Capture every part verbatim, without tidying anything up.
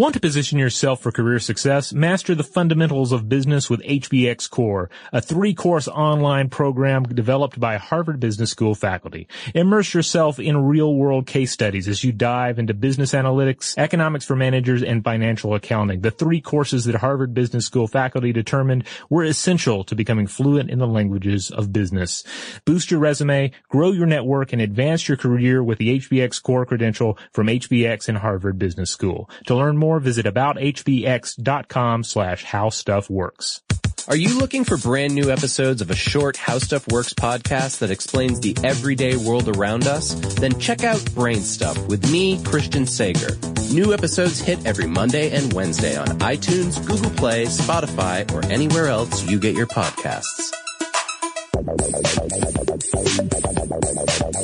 Want to position yourself for career success? Master the fundamentals of business with H B X Core, a three-course online program developed by Harvard Business School faculty. Immerse yourself in real-world case studies as you dive into business analytics, economics for managers, and financial accounting, the three courses that Harvard Business School faculty determined were essential to becoming fluent in the languages of business. Boost your resume, grow your network, and advance your career with the H B X Core credential from H B X and Harvard Business School. To learn more, visit abouthbx.com slash howstuffworks. Are you looking for brand new episodes of a short How Stuff Works podcast that explains the everyday world around us? Then check out Brain Stuff with me, Christian Sager. New episodes hit every Monday and Wednesday on iTunes, Google Play, Spotify, or anywhere else you get your podcasts.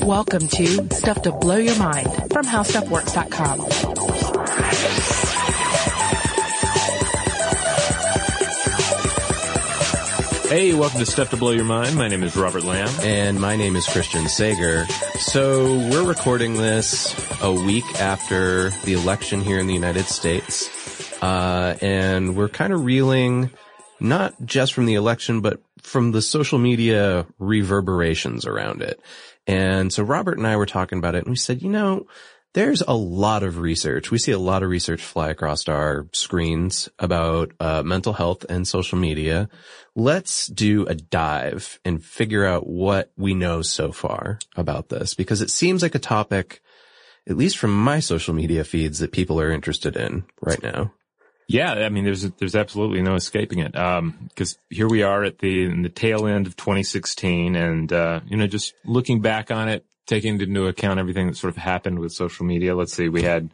Welcome to Stuff to Blow Your Mind from How Stuff Works dot com. Hey, welcome to Stuff to Blow Your Mind. My name is Robert Lamb. And my name is Christian Sager. So we're recording this a week after the election here in the United States. Uh, and we're kind of reeling, not just from the election, but from the social media reverberations around it. And so Robert and I were talking about it, and we said, you know, there's a lot of research. We see a lot of research fly across our screens about uh mental health and social media. Let's do a dive and figure out what we know so far about this, because it seems like a topic, at least from my social media feeds, that people are interested in right now. Yeah, I mean, there's there's absolutely no escaping it, um, because here we are at the in the tail end of twenty sixteen, and uh, you know, just looking back on it, taking into account everything that sort of happened with social media. Let's see, we had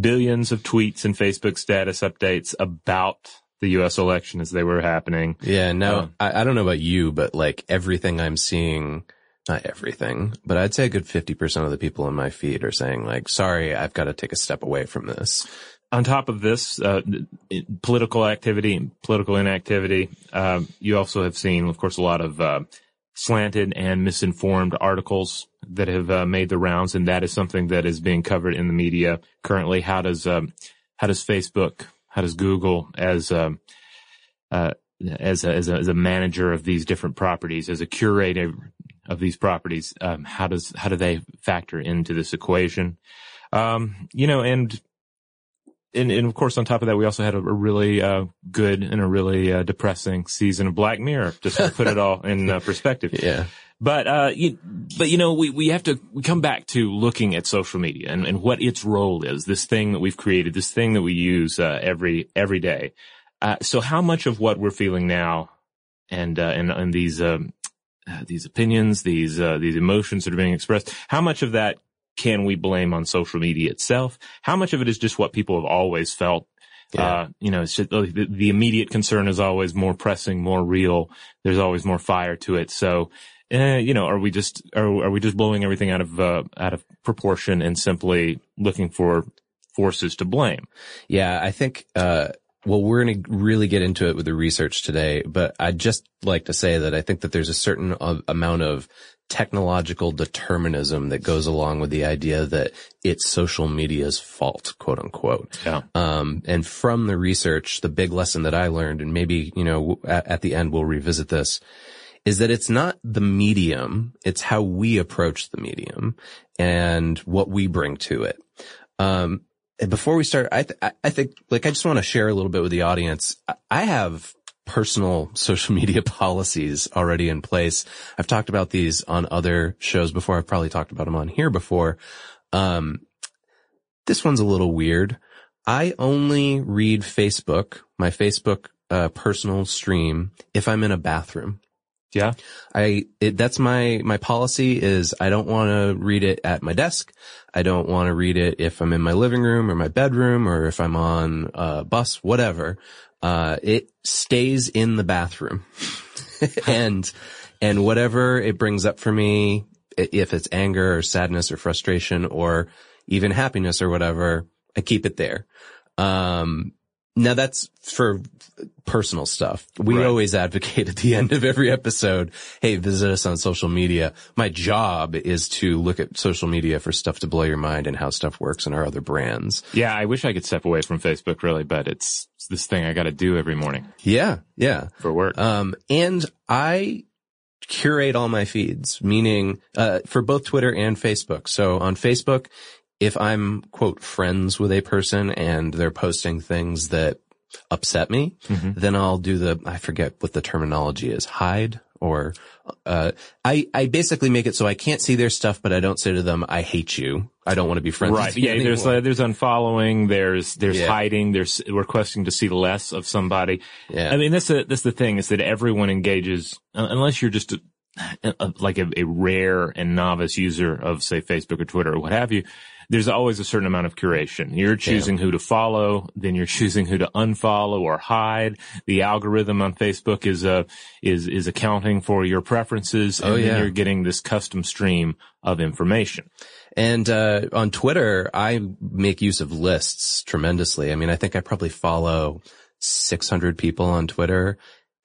billions of tweets and Facebook status updates about the U S election as they were happening. Yeah, no, um, I, I don't know about you, but like everything I'm seeing, not everything, but I'd say a good fifty percent of the people in my feed are saying like, sorry, I've got to take a step away from this. On top of this, uh, political activity and political inactivity, uh, you also have seen, of course, a lot of uh, slanted and misinformed articles that have uh, made the rounds, and that is something that is being covered in the media currently. How does um, how does Facebook, how does Google, as um, uh, as a, as, a, as a manager of these different properties, as a curator of these properties, um, how does how do they factor into this equation? Um, you know, and. And, and of course, on top of that, we also had a, a really uh, good and a really uh, depressing season of Black Mirror, just to put it all in uh, perspective. Yeah. But, uh, you, but you know, we, we have to we come back to looking at social media and, and what its role is, this thing that we've created, this thing that we use uh, every every day. Uh, so how much of what we're feeling now and, uh, and, and these um, uh, these opinions, these uh, these emotions that are being expressed, how much of that can we blame on social media itself? How much of it is just what people have always felt? Yeah. Uh, you know, it's just, the, the immediate concern is always more pressing, more real. There's always more fire to it. So, eh, you know, are we just are, are we just blowing everything out of uh, out of proportion and simply looking for forces to blame? Yeah, I think. Uh, well, we're going to really get into it with the research today, but I'd just like to say that I think that there's a certain amount of technological determinism that goes along with the idea that it's social media's fault, quote unquote. Yeah. Um, and from the research, the big lesson that I learned, and maybe, you know, at, at the end we'll revisit this, is that it's not the medium, it's how we approach the medium and what we bring to it. Um, and before we start, I, th- I think, like, I just want to share a little bit with the audience. I, I have personal social media policies already in place. I've talked about these on other shows before. I've probably talked about them on here before. Um, this one's a little weird. I only read Facebook, my Facebook uh, personal stream, if I'm in a bathroom. Yeah. I, it, that's my, my policy is I don't want to read it at my desk. I don't want to read it if I'm in my living room or my bedroom or if I'm on a bus, whatever. Uh, it stays in the bathroom and, and whatever it brings up for me, if it's anger or sadness or frustration or even happiness or whatever, I keep it there. Um, Now that's for personal stuff. We right. always advocate at the end of every episode, hey, visit us on social media. My job is to look at social media for Stuff to Blow Your Mind and How Stuff Works and our other brands. Yeah, I wish I could step away from Facebook really, but it's this thing I got to do every morning. Yeah, yeah. For work. Um, and I curate all my feeds, meaning uh for both Twitter and Facebook. So on Facebook, if I'm, quote, friends with a person and they're posting things that upset me, mm-hmm. then I'll do the, I forget what the terminology is, hide or, uh, I, I basically make it so I can't see their stuff, but I don't say to them, I hate you. I don't want to be friends right. with you. Yeah. Anymore. There's, uh, there's unfollowing. There's, there's yeah. hiding. There's requesting to see less of somebody. Yeah. I mean, that's the, that's the thing is that everyone engages, unless you're just a, a, like a, a rare and novice user of, say, Facebook or Twitter or what have you. There's always a certain amount of curation. You're choosing Damn. who to follow, then you're choosing who to unfollow or hide. The algorithm on Facebook is a, is, is accounting for your preferences, and oh, yeah. then you're getting this custom stream of information. And, uh, on Twitter, I make use of lists tremendously. I mean, I think I probably follow six hundred people on Twitter,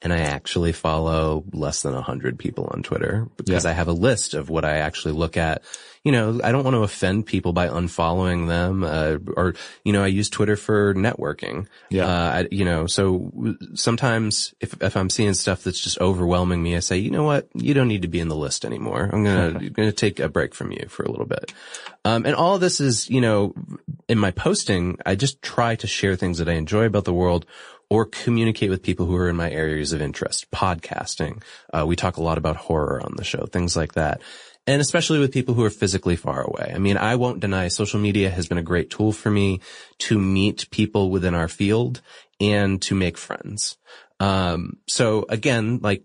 and I actually follow less than one hundred people on Twitter because yeah. I have a list of what I actually look at. You know, I don't want to offend people by unfollowing them, uh, or, you know, I use Twitter for networking. Yeah. Uh, I, you know, so sometimes if, if I'm seeing stuff that's just overwhelming me, I say, you know what? You don't need to be in the list anymore. I'm going to, going to take a break from you for a little bit. Um, and all of this is, you know, in my posting, I just try to share things that I enjoy about the world, or communicate with people who are in my areas of interest. Podcasting. Uh, we talk a lot about horror on the show, things like that. And especially with people who are physically far away. I mean, I won't deny social media has been a great tool for me to meet people within our field and to make friends. Um, so again, like,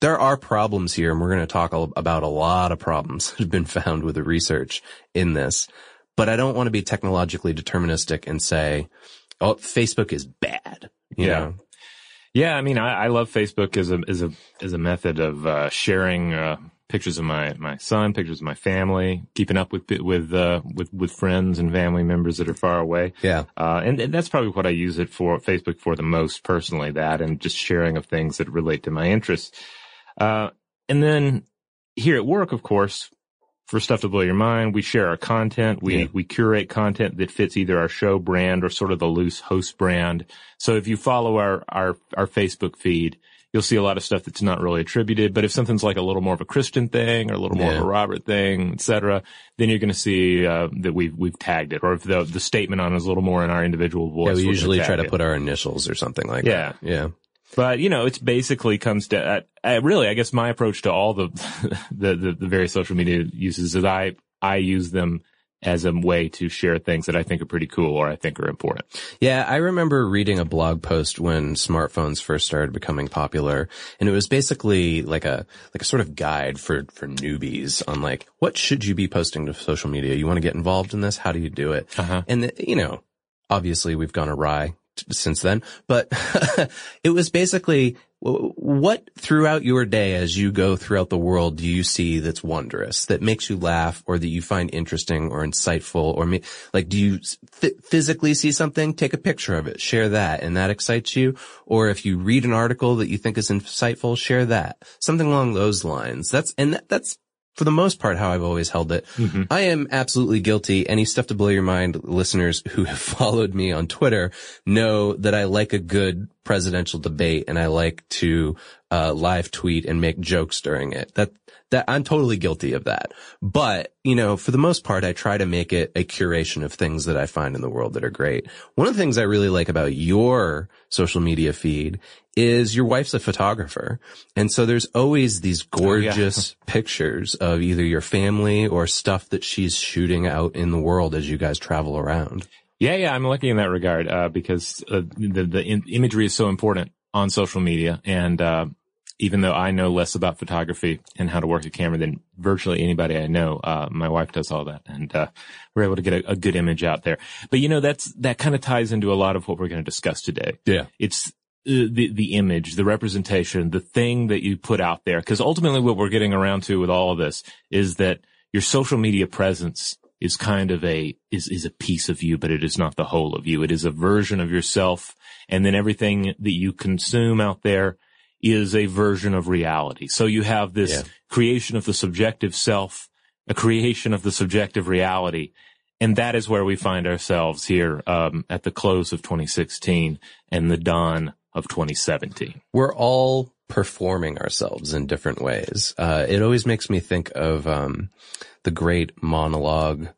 there are problems here, and we're going to talk about a lot of problems that have been found with the research in this. But I don't want to be technologically deterministic and say, oh, Facebook is bad. You yeah. know? Yeah. I mean, I, I love Facebook as a, as a, as a method of, uh, sharing, uh, pictures of my, my son, pictures of my family, keeping up with, with, uh, with, with friends and family members that are far away. Yeah. Uh, and, and that's probably what I use it for, Facebook for the most personally, that and just sharing of things that relate to my interests. Uh, and then here at work, of course, for Stuff to Blow Your Mind, we share our content. We yeah. we curate content that fits either our show brand or sort of the loose host brand. So if you follow our, our, our Facebook feed, you'll see a lot of stuff that's not really attributed. But if something's like a little more of a Christian thing or a little more yeah. of a Robert thing, et cetera, then you're going to see uh, that we've we've tagged it. Or if the the statement on it is a little more in our individual voice. Yeah, we usually try to it. put our initials or something like yeah. that. Yeah. But, you know, it's basically comes to, uh, I really, I guess my approach to all the, the, the, the various social media uses is I, I use them as a way to share things that I think are pretty cool or I think are important. Yeah. I remember reading a blog post when smartphones first started becoming popular, and it was basically like a, like a sort of guide for, for newbies on like, what should you be posting to social media? You want to get involved in this? How do you do it? Uh-huh. And, the, you know, obviously we've gone awry since then, but it was basically what throughout your day as you go throughout the world do you see that's wondrous, that makes you laugh, or that you find interesting or insightful, or like do you th- physically see something, take a picture of it, share that, and that excites you, or if you read an article that you think is insightful, share that, something along those lines. That's and that, that's for the most part how I've always held it. Mm-hmm. I am absolutely guilty. Any Stuff to Blow Your Mind listeners who have followed me on Twitter know that I like a good presidential debate, and I like to uh live tweet and make jokes during it. That that I'm totally guilty of that. But, you know, for the most part I try to make it a curation of things that I find in the world that are great. One of the things I really like about your social media feed is your wife's a photographer. And so there's always these gorgeous oh, yeah. pictures of either your family or stuff that she's shooting out in the world as you guys travel around. Yeah, yeah, I'm lucky in that regard, uh, because uh, the, the in- imagery is so important on social media. And uh, even though I know less about photography and how to work a camera than virtually anybody I know, uh, my wife does all that. And uh, we're able to get a, a good image out there. But, you know, that's that kind of ties into a lot of what we're going to discuss today. Yeah. It's the the image, the representation, the thing that you put out there. Because ultimately what we're getting around to with all of this is that your social media presence is kind of a, is, is a piece of you, but it is not the whole of you. It is a version of yourself. And then everything that you consume out there is a version of reality. So you have this yeah. creation of the subjective self, a creation of the subjective reality. And that is where we find ourselves here, um, at the close of twenty sixteen and the dawn of twenty seventeen. We're all performing ourselves in different ways. Uh, it always makes me think of, um, the great monologue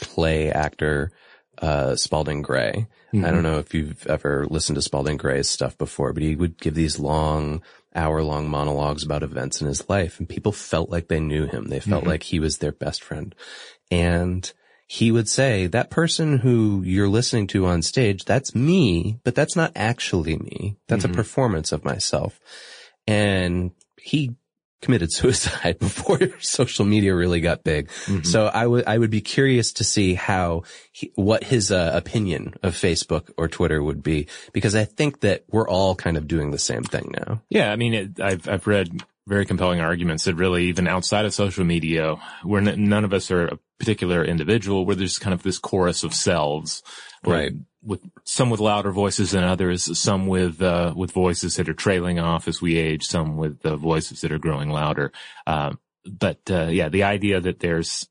play actor, uh, Spalding Gray. Mm-hmm. I don't know if you've ever listened to Spalding Gray's stuff before, but he would give these long, hour-long monologues about events in his life, and people felt like they knew him. They felt mm-hmm. like he was their best friend. And he would say, that person who you're listening to on stage, that's me, but that's not actually me. That's mm-hmm. a performance of myself. And he committed suicide before social media really got big. Mm-hmm. So I would, I would be curious to see how, he, what his uh, opinion of Facebook or Twitter would be, because I think that we're all kind of doing the same thing now. Yeah. I mean, it, I've, I've read very compelling arguments that really, even outside of social media, where n- none of us are a particular individual, where there's kind of this chorus of selves, right? With some with louder voices than others, some with uh, with voices that are trailing off as we age, some with uh, voices that are growing louder. Uh, but uh, yeah, the idea that there's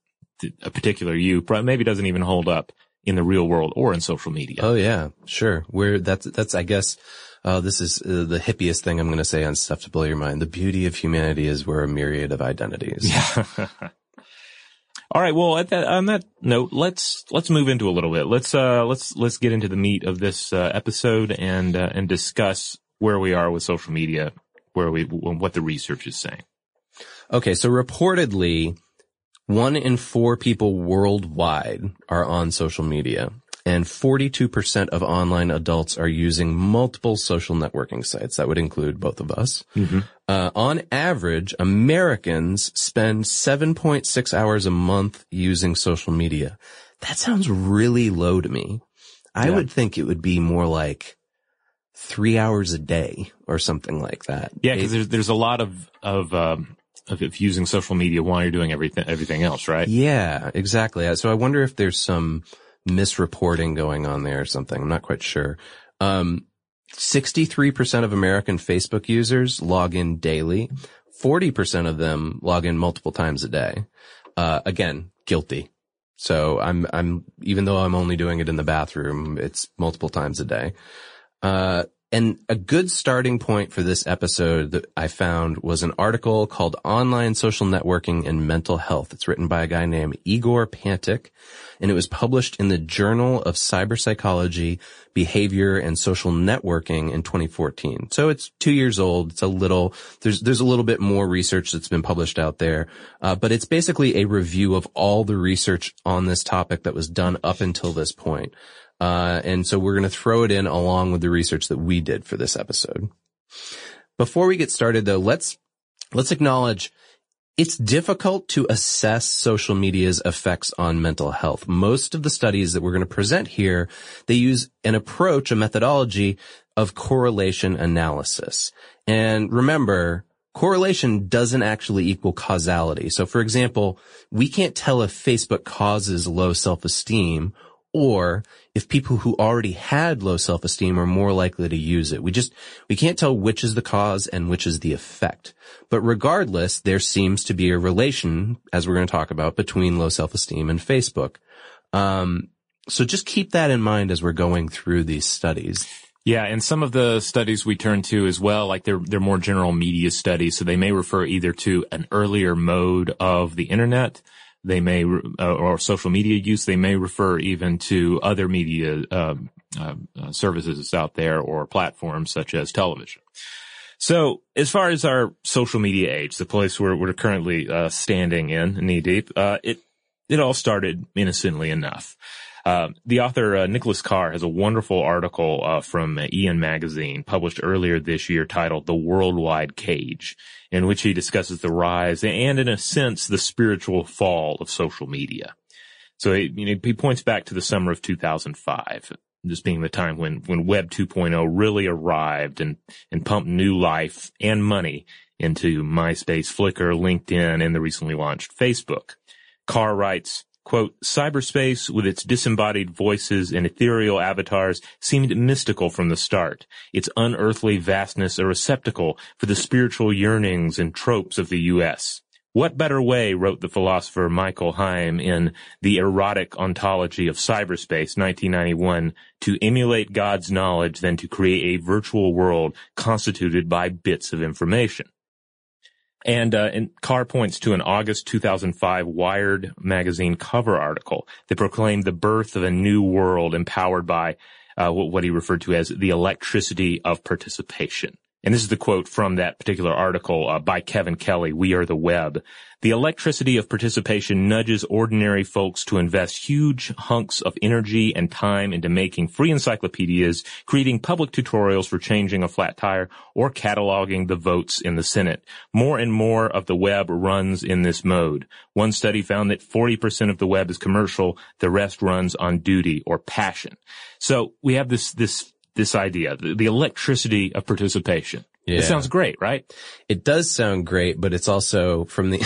a particular you maybe doesn't even hold up in the real world or in social media. Oh yeah, sure. We're that's that's I guess. Uh, this is uh, the hippiest thing I'm going to say on Stuff to Blow Your Mind. The beauty of humanity is we're a myriad of identities. Yeah. All right. Well, at that, on that note, let's let's move into a little bit. Let's uh, let's let's get into the meat of this uh, episode and uh, and discuss where we are with social media, where we what the research is saying. Okay. So reportedly, one in four people worldwide are on social media. And forty-two percent of online adults are using multiple social networking sites. That would include both of us. Mm-hmm. Uh, on average, Americans spend seven point six hours a month using social media. That sounds really low to me. I yeah. would think it would be more like three hours a day or something like that. Yeah, because there's, there's a lot of, of, um, of using social media while you're doing everything, everything else, right? Yeah, exactly. So I wonder if there's some misreporting going on there or something. I'm not quite sure. Um, sixty-three percent of American Facebook users log in daily. forty percent of them log in multiple times a day. Uh, again, guilty. So I'm, I'm, even though I'm only doing it in the bathroom, it's multiple times a day. Uh, and a good starting point for this episode that I found was an article called Online Social Networking and Mental Health. It's written by a guy named Igor Pantic, and it was published in the Journal of Cyberpsychology, Behavior and Social Networking in twenty fourteen. So it's two years old. It's a little, there's, there's a little bit more research that's been published out there. Uh, but it's basically a review of all the research on this topic that was done up until this point. Uh, and so we're going to throw it in along with the research that we did for this episode. Before we get started though, let's, let's acknowledge it's difficult to assess social media's effects on mental health. Most of the studies that we're going to present here, they use an approach, a methodology of correlation analysis. And remember, correlation doesn't actually equal causality. So for example, we can't tell if Facebook causes low self-esteem or if people who already had low self-esteem are more likely to use it. We just, we can't tell which is the cause and which is the effect. But regardless, there seems to be a relation, as we're going to talk about, between low self-esteem and Facebook. Um, so just keep that in mind as we're going through these studies. Yeah, and some of the studies we turn to as well, like they're they're more general media studies, so they may refer either to an earlier mode of the internet, They may, uh, or social media use, they may refer even to other media uh, uh, services out there or platforms such as television. So as far as our social media age, the place where we're currently uh, standing in, knee deep, uh, it, it all started innocently enough. Uh, the author, uh, Nicholas Carr, has a wonderful article uh, from Ian Magazine published earlier this year titled The Worldwide Cage, in which he discusses the rise and, in a sense, the spiritual fall of social media. So he, you know, he points back to the summer of two thousand five, this being the time when, when Web two point oh really arrived and, and pumped new life and money into MySpace, Flickr, LinkedIn, and the recently launched Facebook. Carr writes, Quote, cyberspace, with its disembodied voices and ethereal avatars, seemed mystical from the start, its unearthly vastness a receptacle for the spiritual yearnings and tropes of the U S What better way, wrote the philosopher Michael Heim in The Erotic Ontology of Cyberspace, nineteen ninety-one, to emulate God's knowledge than to create a virtual world constituted by bits of information? And, uh, and Carr points to an August two thousand five Wired magazine cover article that proclaimed the birth of a new world empowered by uh, what he referred to as the electricity of participation. And this is the quote from that particular article uh, by Kevin Kelly, We Are the Web. The electricity of participation nudges ordinary folks to invest huge hunks of energy and time into making free encyclopedias, creating public tutorials for changing a flat tire, or cataloging the votes in the Senate. More and more of the web runs in this mode. One study found that forty percent of the web is commercial, the rest runs on duty or passion. So we have this, this, This idea, the electricity of participation. Yeah. It sounds great, right? It does sound great, but it's also from the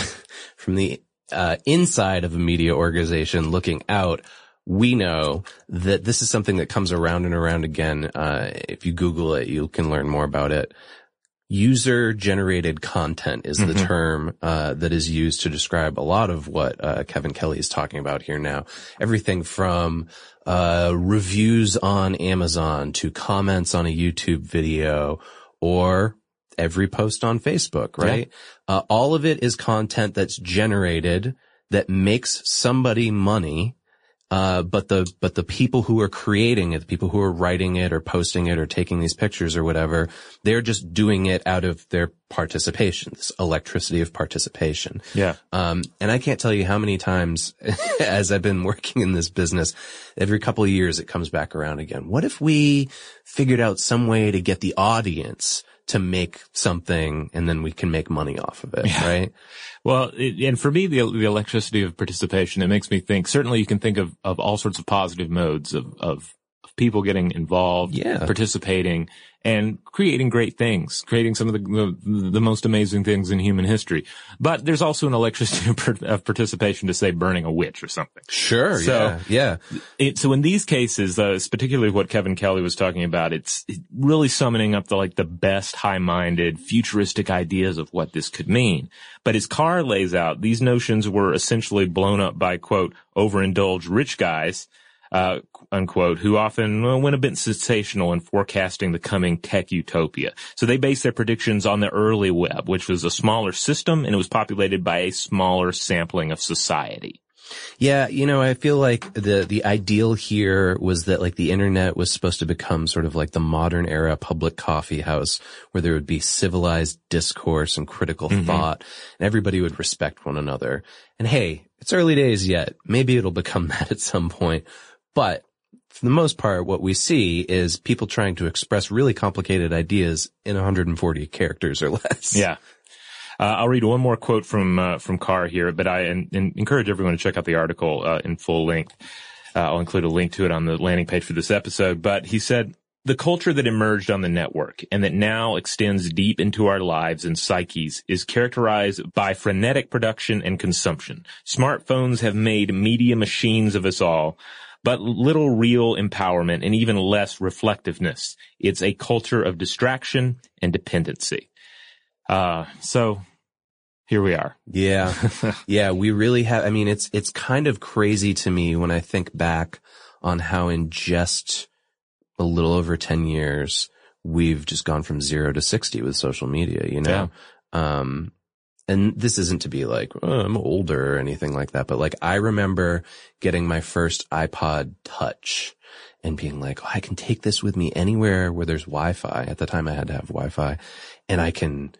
from the uh inside of a media organization looking out, we know that this is something that comes around and around again. Uh if you Google it, you can learn more about it. User-generated content is the mm-hmm. term uh that is used to describe a lot of what uh Kevin Kelly is talking about here now. Everything from uh reviews on Amazon to comments on a YouTube video or every post on Facebook, right? Yeah. Uh, all of it is content that's generated that makes somebody money. Uh, but the, but the people who are creating it, the people who are writing it or posting it or taking these pictures or whatever, they're just doing it out of their participation, this electricity of participation. Yeah. Um, and I can't tell you how many times as I've been working in this business, every couple of years it comes back around again. What if we figured out some way to get the audience to make something and then we can make money off of it, yeah. right? Well, it, and for me, the, the electricity of participation, it makes me think, certainly you can think of, of all sorts of positive modes of, of, of people getting involved, yeah. participating, and creating great things, creating some of the, the the most amazing things in human history. But there's also an electricity of participation to, say, burning a witch or something. Sure, so, yeah, yeah. It, so in these cases, uh, it's particularly what Kevin Kelly was talking about. It's really summoning up the like the best high-minded, futuristic ideas of what this could mean. But as Carr lays out, these notions were essentially blown up by, quote, overindulged rich guys, Uh, unquote, who often well, went a bit sensational in forecasting the coming tech utopia. So they based their predictions on the early web, which was a smaller system, and it was populated by a smaller sampling of society. Yeah, you know, I feel like the the ideal here was that, like, the internet was supposed to become sort of like the modern era public coffee house where there would be civilized discourse and critical mm-hmm. thought, and everybody would respect one another. And hey, it's early days yet. Maybe it'll become that at some point. But for the most part, what we see is people trying to express really complicated ideas in one hundred forty characters or less. Yeah. Uh, I'll read one more quote from uh, from Carr here, but I and, and encourage everyone to check out the article uh, in full length. Uh, I'll include a link to it on the landing page for this episode. But he said, the culture that emerged on the network and that now extends deep into our lives and psyches is characterized by frenetic production and consumption. Smartphones have made media machines of us all, but little real empowerment and even less reflectiveness. It's a culture of distraction and dependency. Uh, so here we are. Yeah. Yeah, we really have, I mean, it's, it's kind of crazy to me when I think back on how in just a little over ten years, we've just gone from zero to sixty with social media, you know? Yeah. Um, and this isn't to be like, oh, I'm older or anything like that, but like I remember getting my first iPod Touch and being like, oh, I can take this with me anywhere where there's Wi-Fi. At the time I had to have Wi-Fi, and I can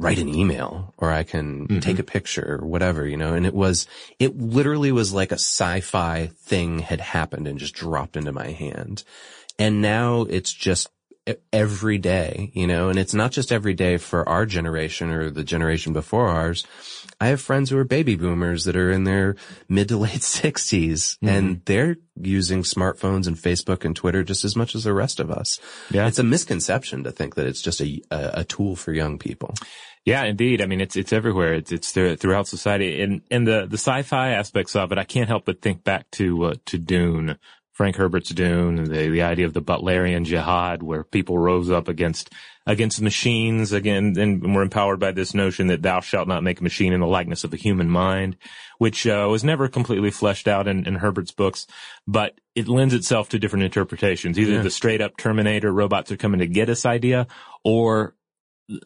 write an email or I can mm-hmm. take a picture or whatever, you know? And it was, it literally was like a sci-fi thing had happened and just dropped into my hand. And now it's just every day, you know, and it's not just every day for our generation or the generation before ours. I have friends who are baby boomers that are in their mid to late sixties mm-hmm. and they're using smartphones and Facebook and Twitter just as much as the rest of us. Yeah. It's a misconception to think that it's just a, a, a tool for young people. Yeah, indeed. I mean, it's it's everywhere. It's it's throughout society. And and the the sci-fi aspects of it, I can't help but think back to uh, to Dune, Frank Herbert's Dune, and the the idea of the Butlerian jihad, where people rose up against against machines again, and were empowered by this notion that thou shalt not make a machine in the likeness of a human mind, which uh, was never completely fleshed out in, in Herbert's books, but it lends itself to different interpretations. Either yeah. the straight up Terminator robots are coming to get us idea, or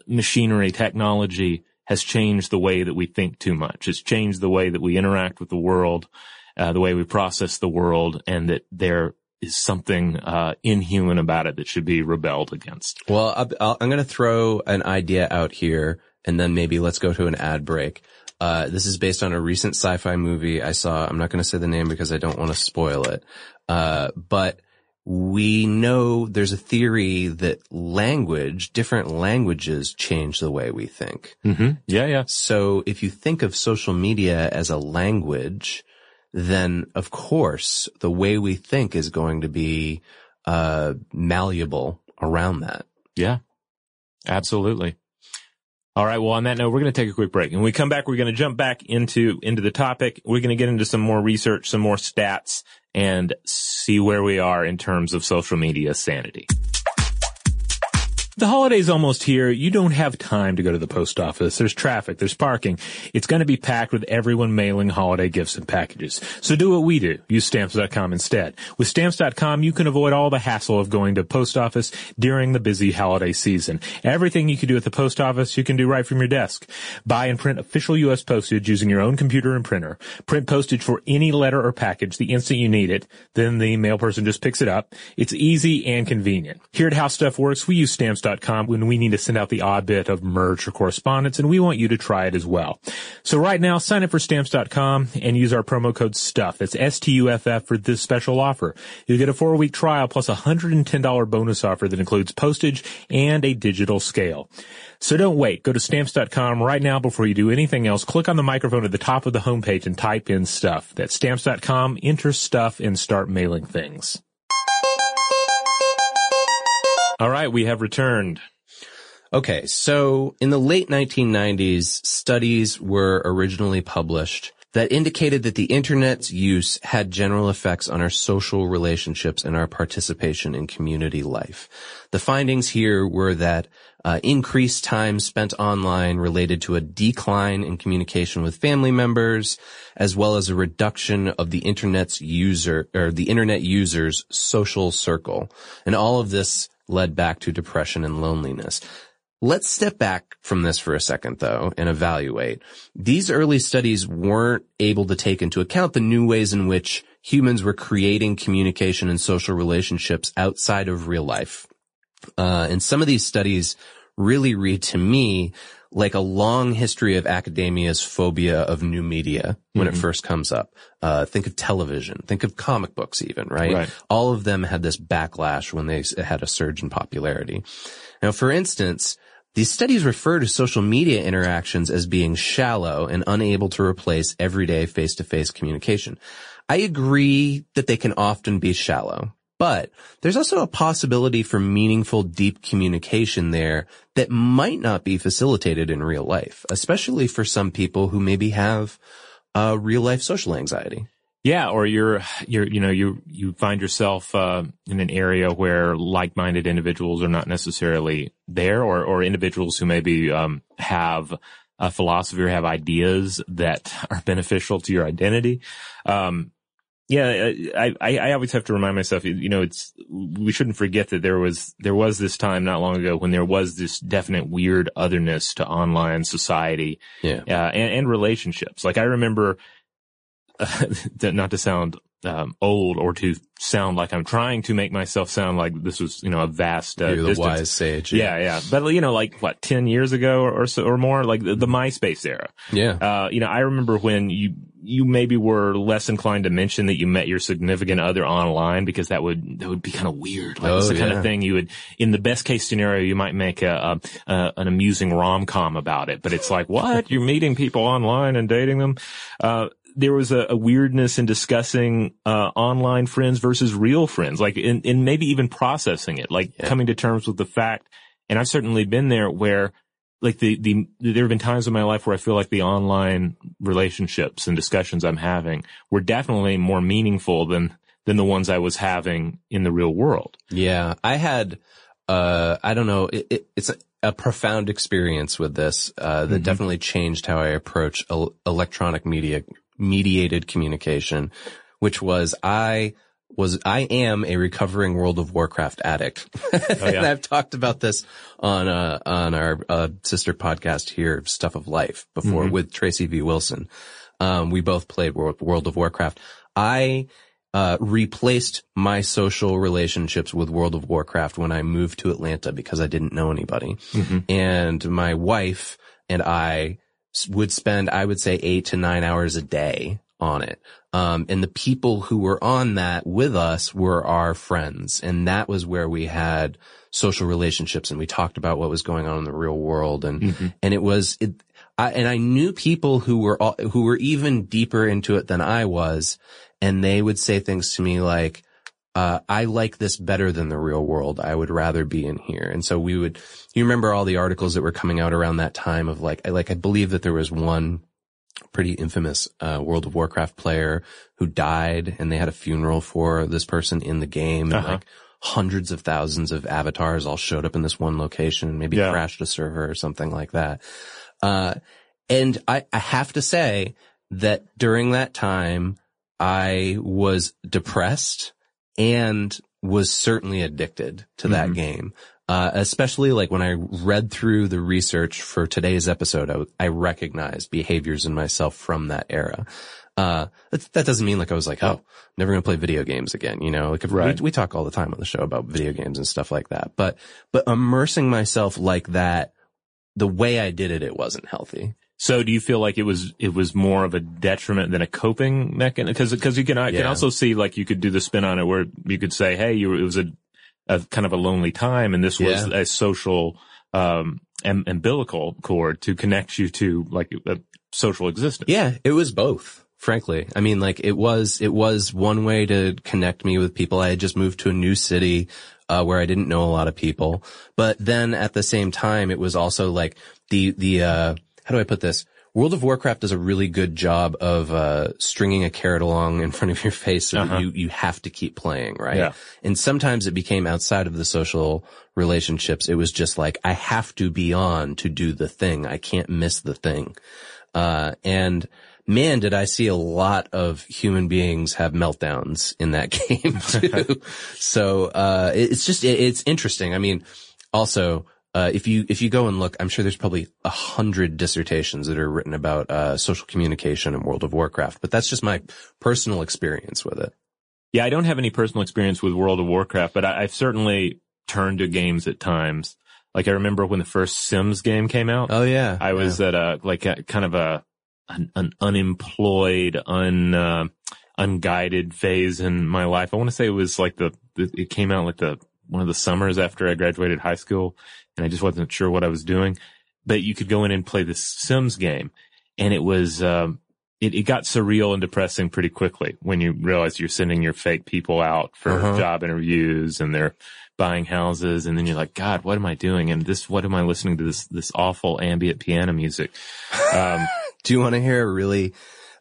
machinery, technology has changed the way that we think too much. It's changed the way that we interact with the world, uh, the way we process the world, and that there is something uh inhuman about it that should be rebelled against. Well, I'll, I'll, I'm going to throw an idea out here, and then maybe let's go to an ad break. Uh, this is based on a recent sci-fi movie I saw. I'm not going to say the name because I don't want to spoil it. Uh, but we know there's a theory that language, different languages change the way we think. Mm-hmm. Yeah, yeah. So if you think of social media as a language, then of course the way we think is going to be, uh, malleable around that. Yeah, absolutely. All right. Well, on that note, we're going to take a quick break. And when we come back, we're going to jump back into, into the topic. We're going to get into some more research, some more stats, and see where we are in terms of social media sanity. The holiday's almost here. You don't have time to go to the post office. There's traffic. There's parking. It's going to be packed with everyone mailing holiday gifts and packages. So do what we do. Use Stamps dot com instead. With Stamps dot com, you can avoid all the hassle of going to post office during the busy holiday season. Everything you can do at the post office, you can do right from your desk. Buy and print official U S postage using your own computer and printer. Print postage for any letter or package the instant you need it. Then the mail person just picks it up. It's easy and convenient. Here at How Stuff Works, we use Stamps dot com. When we need to send out the odd bit of merch or correspondence, and we want you to try it as well. So right now, sign up for Stamps dot com and use our promo code STUFF. That's S T U F F for this special offer. You'll get a four-week trial plus a one hundred ten dollars bonus offer that includes postage and a digital scale. So don't wait. Go to Stamps dot com right now before you do anything else. Click on the microphone at the top of the homepage and type in STUFF. That's Stamps dot com. Enter STUFF and start mailing things. All right, we have returned. Okay, so in the late nineteen nineties, studies were originally published that indicated that the Internet's use had general effects on our social relationships and our participation in community life. The findings here were that uh, increased time spent online related to a decline in communication with family members, as well as a reduction of the Internet's user or the Internet user's social circle. And all of this led back to depression and loneliness. Let's step back from this for a second, though, and evaluate. These early studies weren't able to take into account the new ways in which humans were creating communication and social relationships outside of real life. Uh, and some of these studies really read to me like a long history of academia's phobia of new media when mm-hmm. it first comes up. Uh, think of television. Think of comic books even, right? right? All of them had this backlash when they had a surge in popularity. Now, for instance, these studies refer to social media interactions as being shallow and unable to replace everyday face-to-face communication. I agree that they can often be shallow. But there's also a possibility for meaningful, deep communication there that might not be facilitated in real life, especially for some people who maybe have uh, real-life social anxiety. Yeah, or you're, you're, you know, you you find yourself uh, in an area where like-minded individuals are not necessarily there, or or individuals who maybe um, have a philosophy or have ideas that are beneficial to your identity. Um Yeah, I, I, I always have to remind myself, you know, it's, we shouldn't forget that there was, there was this time not long ago when there was this definite weird otherness to online society, yeah, uh, and, and relationships. Like I remember, uh, not to sound um, old or to sound like I'm trying to make myself sound like this was, you know, a vast uh, You're the distance. Wise sage. Yeah. yeah, yeah. But, you know, like what, ten years ago or, or so or more, like the, the MySpace era. Yeah. Uh, you know, I remember when you, you maybe were less inclined to mention that you met your significant other online because that would, that would be kind of weird. Like, oh, it's the yeah. kind of thing you would, in the best case scenario, you might make a, a, a an amusing rom-com about it, but it's like, what? You're meeting people online and dating them? Uh, there was a, a weirdness in discussing, uh, online friends versus real friends, like in, in maybe even processing it, like yeah. coming to terms with the fact. And I've certainly been there where like the, the, there have been times in my life where I feel like the online relationships and discussions I'm having were definitely more meaningful than, than the ones I was having in the real world. Yeah. I had, uh, I don't know, it, it, it's a, a profound experience with this, uh, that mm-hmm. definitely changed how I approach el- electronic media, mediated communication, which was I, was I am a recovering World of Warcraft addict. Oh, yeah. And I've talked about this on uh on our uh, sister podcast here, Stuff of Life, before mm-hmm. with Tracy V. Wilson. Um we both played World, World of Warcraft. I uh replaced my social relationships with World of Warcraft when I moved to Atlanta because I didn't know anybody. Mm-hmm. And my wife and I would spend, I would say, eight to nine hours a day on it. Um, and the people who were on that with us were our friends. And that was where we had social relationships and we talked about what was going on in the real world. And, mm-hmm. and it was, it, I, and I knew people who were, all, who were even deeper into it than I was. And they would say things to me like, uh, I like this better than the real world. I would rather be in here. And so we would, you remember all the articles that were coming out around that time of like, I, like, I believe that there was one pretty infamous uh World of Warcraft player who died and they had a funeral for this person in the game. And uh-huh. like hundreds of thousands of avatars all showed up in this one location and maybe yeah. crashed a server or something like that. Uh, and I, I have to say that during that time, I was depressed and was certainly addicted to mm-hmm. that game. Uh, especially like when I read through the research for today's episode, I, I recognized behaviors in myself from that era. Uh, that, that doesn't mean like I was like, oh, I'm never going to play video games again. You know, like right. we, we talk all the time on the show about video games and stuff like that. But, but immersing myself like that, the way I did it, it wasn't healthy. So do you feel like it was, it was more of a detriment than a coping mechanism? Cause, cause you can, I yeah. can also see like you could do the spin on it where you could say, hey, you, it was a, a kind of a lonely time and this was yeah. a social, um, am- umbilical cord to connect you to like a social existence. Yeah, it was both, frankly. I mean, like it was, it was one way to connect me with people. I had just moved to a new city, uh, where I didn't know a lot of people. But then at the same time, it was also like the, the, uh, how do I put this? World of Warcraft does a really good job of uh stringing a carrot along in front of your face so uh-huh. that you, you have to keep playing, right? Yeah. And sometimes it became outside of the social relationships. It was just like, I have to be on to do the thing. I can't miss the thing. Uh and man, did I see a lot of human beings have meltdowns in that game too. So uh it's just, it, it's interesting. I mean, also... Uh, if you, if you go and look, I'm sure there's probably a hundred dissertations that are written about, uh, social communication and World of Warcraft, but that's just my personal experience with it. Yeah. I don't have any personal experience with World of Warcraft, but I, I've certainly turned to games at times. Like I remember when the first Sims game came out. Oh yeah. I was yeah. at a, like a, kind of a, an, an unemployed, un, uh, unguided phase in my life. I want to say it was like the, it came out like the, one of the summers after I graduated high school. And I just wasn't sure what I was doing, but you could go in and play this Sims game. And it was, um, it, it got surreal and depressing pretty quickly when you realize you're sending your fake people out for uh-huh. job interviews and they're buying houses. And then you're like, God, what am I doing? And this, what am I listening to this, this awful ambient piano music? Um, do you want to hear a really,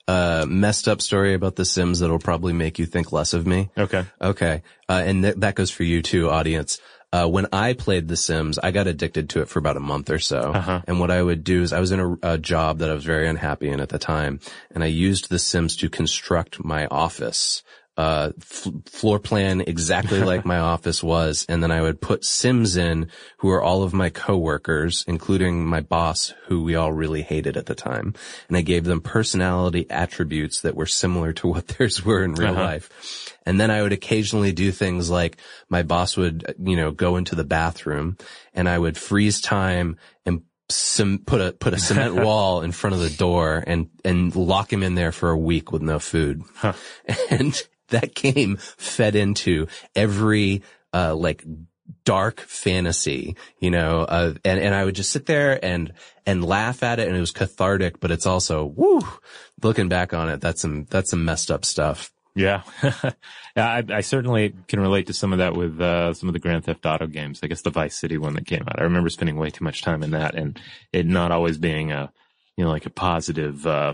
uh, messed up story about the Sims that'll probably make you think less of me? Okay. Okay. Uh, and th- that goes for you too, audience. Uh, when I played The Sims, I got addicted to it for about a month or so. Uh-huh. And what I would do is I was in a, a job that I was very unhappy in at the time. And I used The Sims to construct my office, uh, f- floor plan exactly like my office was. And then I would put Sims in who are all of my coworkers, including my boss, who we all really hated at the time. And I gave them personality attributes that were similar to what theirs were in real uh-huh. life. And then I would occasionally do things like my boss would, you know, go into the bathroom and I would freeze time and some, put a, put a cement wall in front of the door and, and lock him in there for a week with no food. Huh. And that game fed into every, uh, like dark fantasy, you know, uh, and, and I would just sit there and, and laugh at it. And it was cathartic, but it's also, woo, looking back on it, that's some, that's some messed up stuff. Yeah, I, I certainly can relate to some of that with uh, some of the Grand Theft Auto games. I guess the Vice City one that came out. I remember spending way too much time in that, and it not always being a, you know, like a positive uh,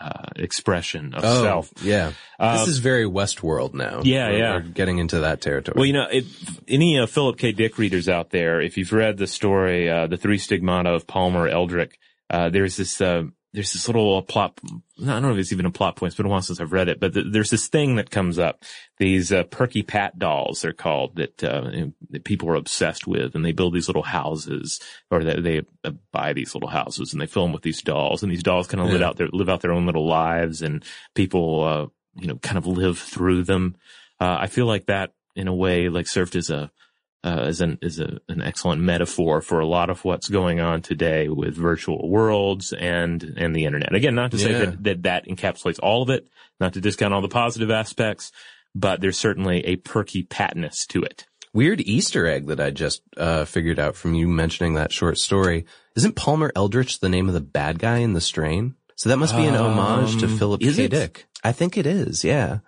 uh, expression of oh, self. Yeah, uh, this is very Westworld now. Yeah, we're, yeah, we're getting into that territory. Well, you know, it, any uh, Philip K. Dick readers out there, if you've read the story, uh, The Three Stigmata of Palmer Eldritch, uh, there's this. Uh, There's this little plot, I don't know if it's even a plot point, it's been a while since I've read it, but th- there's this thing that comes up. These uh, Perky Pat dolls, they're called, that, uh, you know, that people are obsessed with, and they build these little houses, or they, they uh, buy these little houses, and they fill them with these dolls, and these dolls kind of yeah. live out their, live out their own little lives, and people, uh, you know, kind of live through them. Uh, I feel like that, in a way, like served as a, uh, as an, is a, an excellent metaphor for a lot of what's going on today with virtual worlds and, and the internet. Again, not to say yeah. that, that that encapsulates all of it, not to discount all the positive aspects, but there's certainly a perky patness to it. Weird Easter egg that I just, uh, figured out from you mentioning that short story. Isn't Palmer Eldritch the name of the bad guy in The Strain? So that must be an um, homage to Philip K. It? Dick. I think it is. Yeah.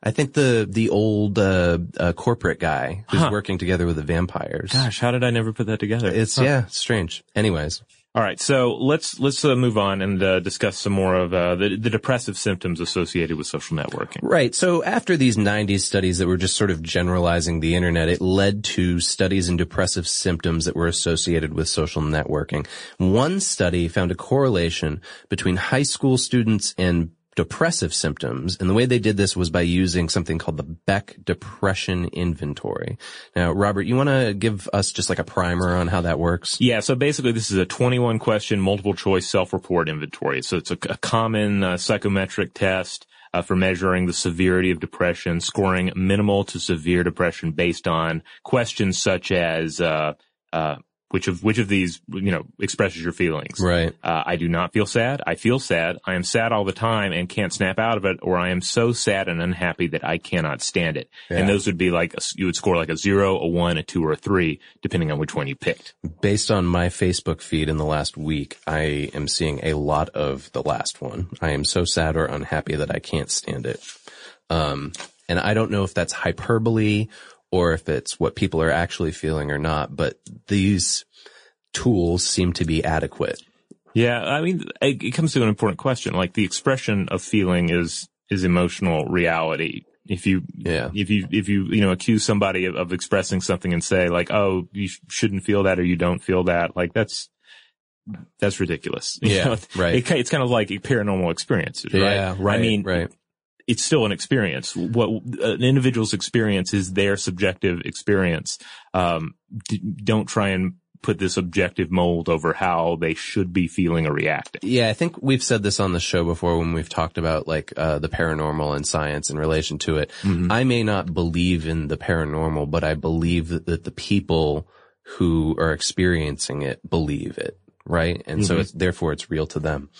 I think the, the old, uh, uh, corporate guy who's huh. working together with the vampires. Gosh, how did I never put that together? It's, huh. yeah, strange. Anyways. All right. So let's, let's uh, move on and, uh, discuss some more of, uh, the, the depressive symptoms associated with social networking. Right. So after these nineties studies that were just sort of generalizing the internet, it led to studies in depressive symptoms that were associated with social networking. One study found a correlation between high school students and depressive symptoms, and the way they did this was by using something called the Beck Depression Inventory. Now, Robert, you want to give us just like a primer on how that works? Yeah, so basically this is a twenty-one question multiple-choice self-report inventory. So it's a, a common uh, psychometric test uh, for measuring the severity of depression, scoring minimal to severe depression based on questions such as uh uh Which of, which of these, you know, expresses your feelings? Right. Uh, I do not feel sad. I feel sad. I am sad all the time and can't snap out of it, or I am so sad and unhappy that I cannot stand it. Yeah. And those would be like, you would score like a zero, a one, a two, or a three, depending on which one you picked. Based on my Facebook feed in the last week, I am seeing a lot of the last one. I am so sad or unhappy that I can't stand it. Um, and I don't know if that's hyperbole or if it's what people are actually feeling or not, but these tools seem to be adequate. Yeah, I mean, it comes to an important question. Like, the expression of feeling is is emotional reality. If you, yeah. if you, if you, you know, accuse somebody of, of expressing something and say like, oh, you sh- shouldn't feel that or you don't feel that, like that's that's ridiculous. You yeah, know? Right. It, it's kind of like a paranormal experience, right? Yeah, right. I mean, right. It's still an experience. What an individual's experience is their subjective experience. Um, d- don't try and put this objective mold over how they should be feeling or reacting. Yeah, I think we've said this on the show before when we've talked about like uh the paranormal and science in relation to it. Mm-hmm. I may not believe in the paranormal, but I believe that, that the people who are experiencing it believe it, right? And mm-hmm. so it's, therefore it's real to them.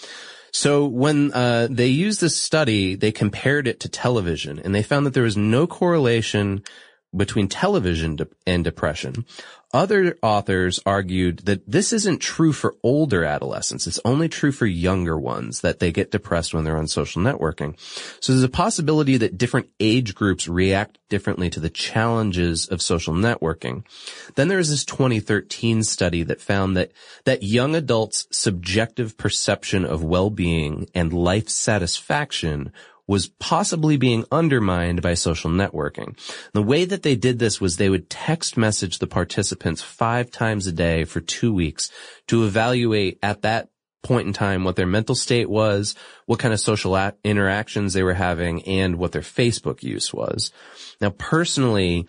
So when uh they used this study, they compared it to television, and they found that there was no correlation between television de- and depression. Other authors argued that this isn't true for older adolescents. It's only true for younger ones, that they get depressed when they're on social networking. So there's a possibility that different age groups react differently to the challenges of social networking. Then there is this twenty thirteen study that found that, that young adults' subjective perception of well-being and life satisfaction was possibly being undermined by social networking. The way that they did this was they would text message the participants five times a day for two weeks to evaluate at that point in time what their mental state was, what kind of social at- interactions they were having, and what their Facebook use was. Now, personally,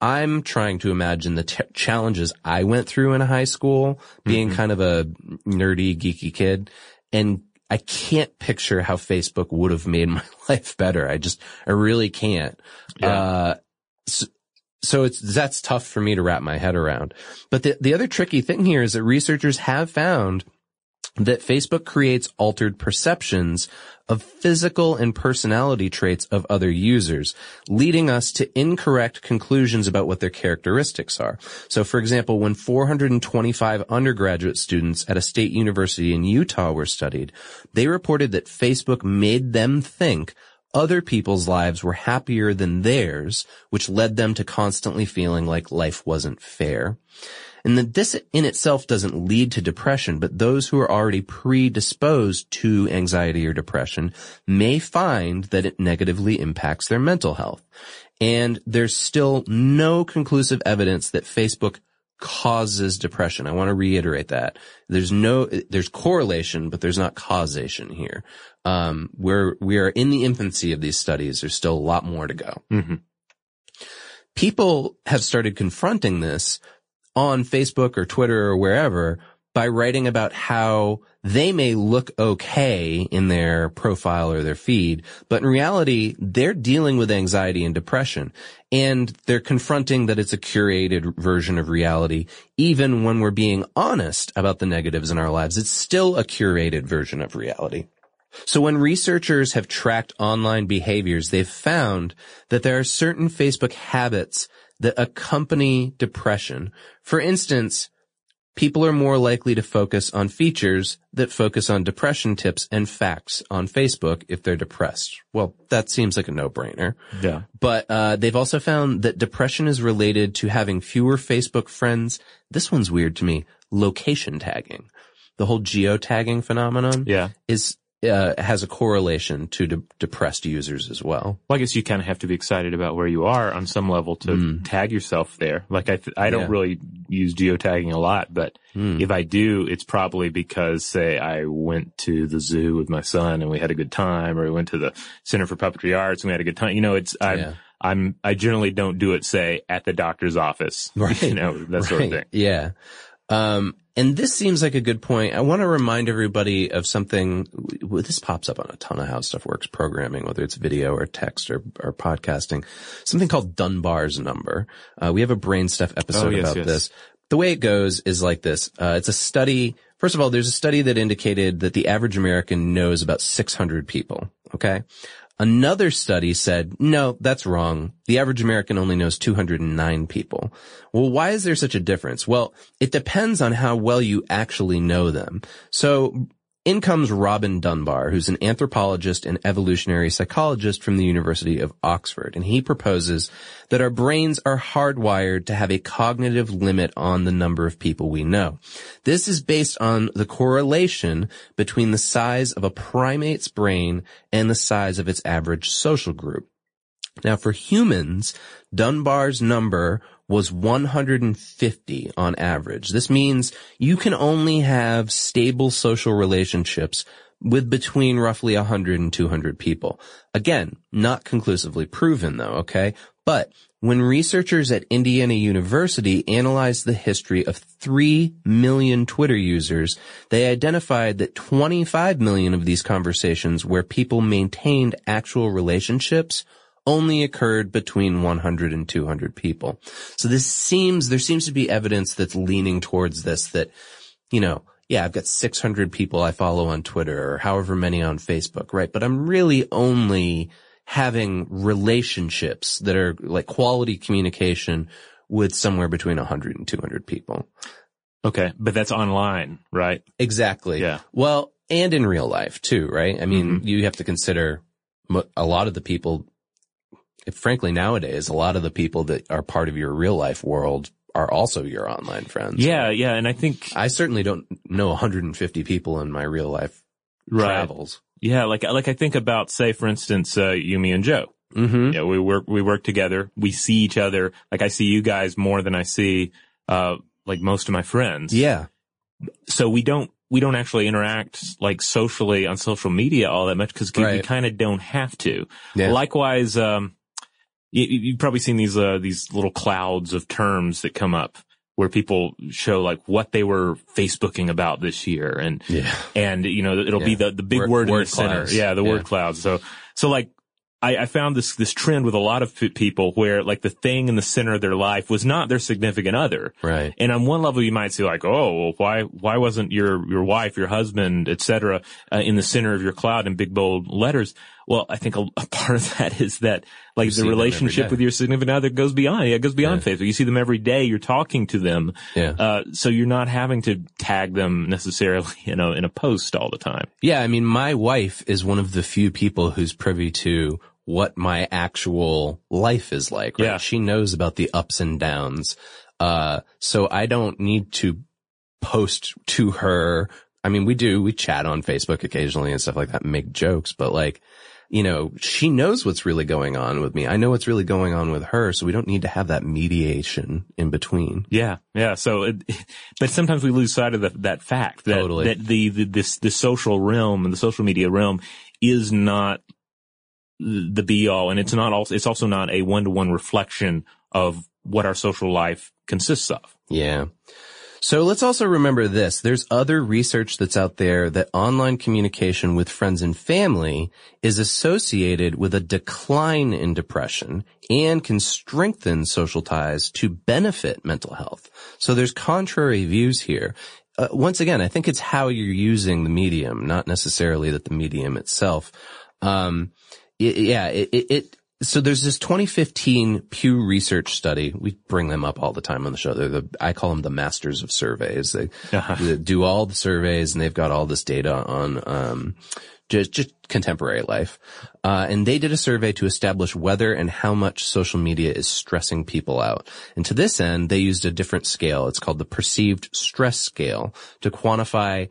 I'm trying to imagine the t- challenges I went through in high school, being mm-hmm. kind of a nerdy, geeky kid, and I can't picture how Facebook would have made my life better. I just, I really can't. Yeah. Uh, so, so it's, that's tough for me to wrap my head around. But the, the other tricky thing here is that researchers have found that Facebook creates altered perceptions of physical and personality traits of other users, leading us to incorrect conclusions about what their characteristics are. So, for example, when four hundred twenty-five undergraduate students at a state university in Utah were studied, they reported that Facebook made them think other people's lives were happier than theirs, which led them to constantly feeling like life wasn't fair. And that this in itself doesn't lead to depression, but those who are already predisposed to anxiety or depression may find that it negatively impacts their mental health. And there's still no conclusive evidence that Facebook causes depression. I want to reiterate that. There's no, there's correlation, but there's not causation here. Um, we're, we are in the infancy of these studies. There's still a lot more to go. Mm-hmm. People have started confronting this on Facebook or Twitter or wherever by writing about how they may look okay in their profile or their feed, but in reality, they're dealing with anxiety and depression, and they're confronting that it's a curated version of reality. Even when we're being honest about the negatives in our lives, it's still a curated version of reality. So when researchers have tracked online behaviors, they've found that there are certain Facebook habits that accompany depression. For instance, people are more likely to focus on features that focus on depression tips and facts on Facebook if they're depressed. Well, that seems like a no-brainer. Yeah. But uh they've also found that depression is related to having fewer Facebook friends. This one's weird to me. Location tagging. The whole geotagging phenomenon yeah. is uh has a correlation to de- depressed users as well. Well, I guess you kind of have to be excited about where you are on some level to mm. tag yourself there. Like I th- I don't yeah. really use geotagging a lot, but mm. if I do, it's probably because, say, I went to the zoo with my son and we had a good time, or we went to the Center for Puppetry Arts and we had a good time. You know, it's I'm yeah. I'm I generally don't do it, say, at the doctor's office, right. you know, that right. sort of thing. Yeah. Um, and this seems like a good point. I want to remind everybody of something. This pops up on a ton of How Stuff Works programming, whether it's video or text or, or podcasting, something called Dunbar's number. Uh, we have a Brain Stuff episode oh, yes, about yes. this. The way it goes is like this. Uh, it's a study. First of all, there's a study that indicated that the average American knows about six hundred people. Okay. Another study said, no, that's wrong. The average American only knows two hundred nine people. Well, why is there such a difference? Well, it depends on how well you actually know them. So in comes Robin Dunbar, who's an anthropologist and evolutionary psychologist from the University of Oxford, and he proposes that our brains are hardwired to have a cognitive limit on the number of people we know. This is based on the correlation between the size of a primate's brain and the size of its average social group. Now, for humans, Dunbar's number was one hundred fifty on average. This means you can only have stable social relationships with between roughly one hundred and two hundred people. Again, not conclusively proven though, okay? But when researchers at Indiana University analyzed the history of three million Twitter users, they identified that twenty-five million of these conversations where people maintained actual relationships only occurred between one hundred and two hundred people. So this seems, there seems to be evidence that's leaning towards this, that, you know, yeah, I've got six hundred people I follow on Twitter or however many on Facebook, right? But I'm really only having relationships that are like quality communication with somewhere between one hundred and two hundred people. Okay. But that's online, right? Exactly. Yeah. Well, and in real life too, right? I mean, mm-hmm. you have to consider a lot of the people. Frankly, nowadays, a lot of the people that are part of your real life world are also your online friends. Yeah, yeah. And I think I certainly don't know one hundred fifty people in my real life right. travels. Yeah. Like, like I think about, say, for instance, uh, you, me and Joe. Mm-hmm. Yeah. We work, we work together. We see each other. Like I see you guys more than I see, uh, like most of my friends. Yeah. So we don't, we don't actually interact like socially on social media all that much because right. we kind of don't have to. Yeah. Likewise, um, you've probably seen these uh, these little clouds of terms that come up where people show like what they were Facebooking about this year, and yeah. and you know it'll yeah. be the the big word, word in the center, yeah, the yeah. word clouds. So so like I, I found this this trend with a lot of people where like the thing in the center of their life was not their significant other, right? And on one level you might say like, oh, well, why why wasn't your your wife, your husband, et cetera, uh, in the center of your cloud in big bold letters? Well, I think a, a part of that is that, like, the relationship with your significant other goes beyond, yeah, it goes beyond yeah. Facebook. You see them every day. You're talking to them. Yeah. Uh, so you're not having to tag them necessarily, you know, in a post all the time. Yeah. I mean, my wife is one of the few people who's privy to what my actual life is like, right? Yeah. She knows about the ups and downs. Uh, so I don't need to post to her. I mean, we do, we chat on Facebook occasionally and stuff like that and make jokes, but, like, you know, she knows what's really going on with me. I know what's really going on with her, so we don't need to have that mediation in between. Yeah, yeah. So, it, but sometimes we lose sight of the, that fact that, totally. that the, the, this, the social realm and the social media realm is not the be all. And it's not also, it's also not a one to one reflection of what our social life consists of. Yeah. So let's also remember this. There's other research that's out there that online communication with friends and family is associated with a decline in depression and can strengthen social ties to benefit mental health. So there's contrary views here. Uh, once again, I think it's how you're using the medium, not necessarily that the medium itself. Um, it, yeah, it, it, it So there's this twenty fifteen Pew Research study. We bring them up all the time on the show. They're the, I call them the masters of surveys. They, uh-huh. they do all the surveys, and they've got all this data on um just, just contemporary life. Uh, and they did a survey to establish whether and how much social media is stressing people out. And to this end, they used a different scale. It's called the perceived stress scale to quantify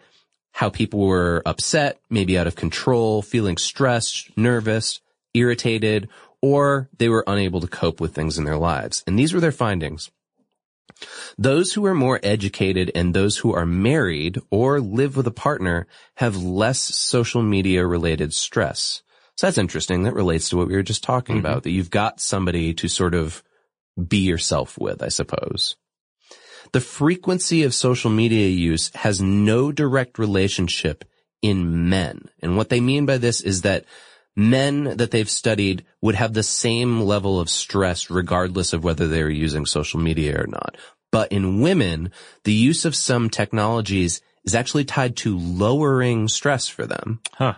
how people were upset, maybe out of control, feeling stressed, nervous, irritated, or they were unable to cope with things in their lives. And these were their findings. Those who are more educated and those who are married or live with a partner have less social media related stress. So that's interesting. That relates to what we were just talking mm-hmm. about, that you've got somebody to sort of be yourself with, I suppose. The frequency of social media use has no direct relationship in men. And what they mean by this is that men that they've studied would have the same level of stress regardless of whether they were using social media or not. But in women, the use of some technologies is actually tied to lowering stress for them. Huh.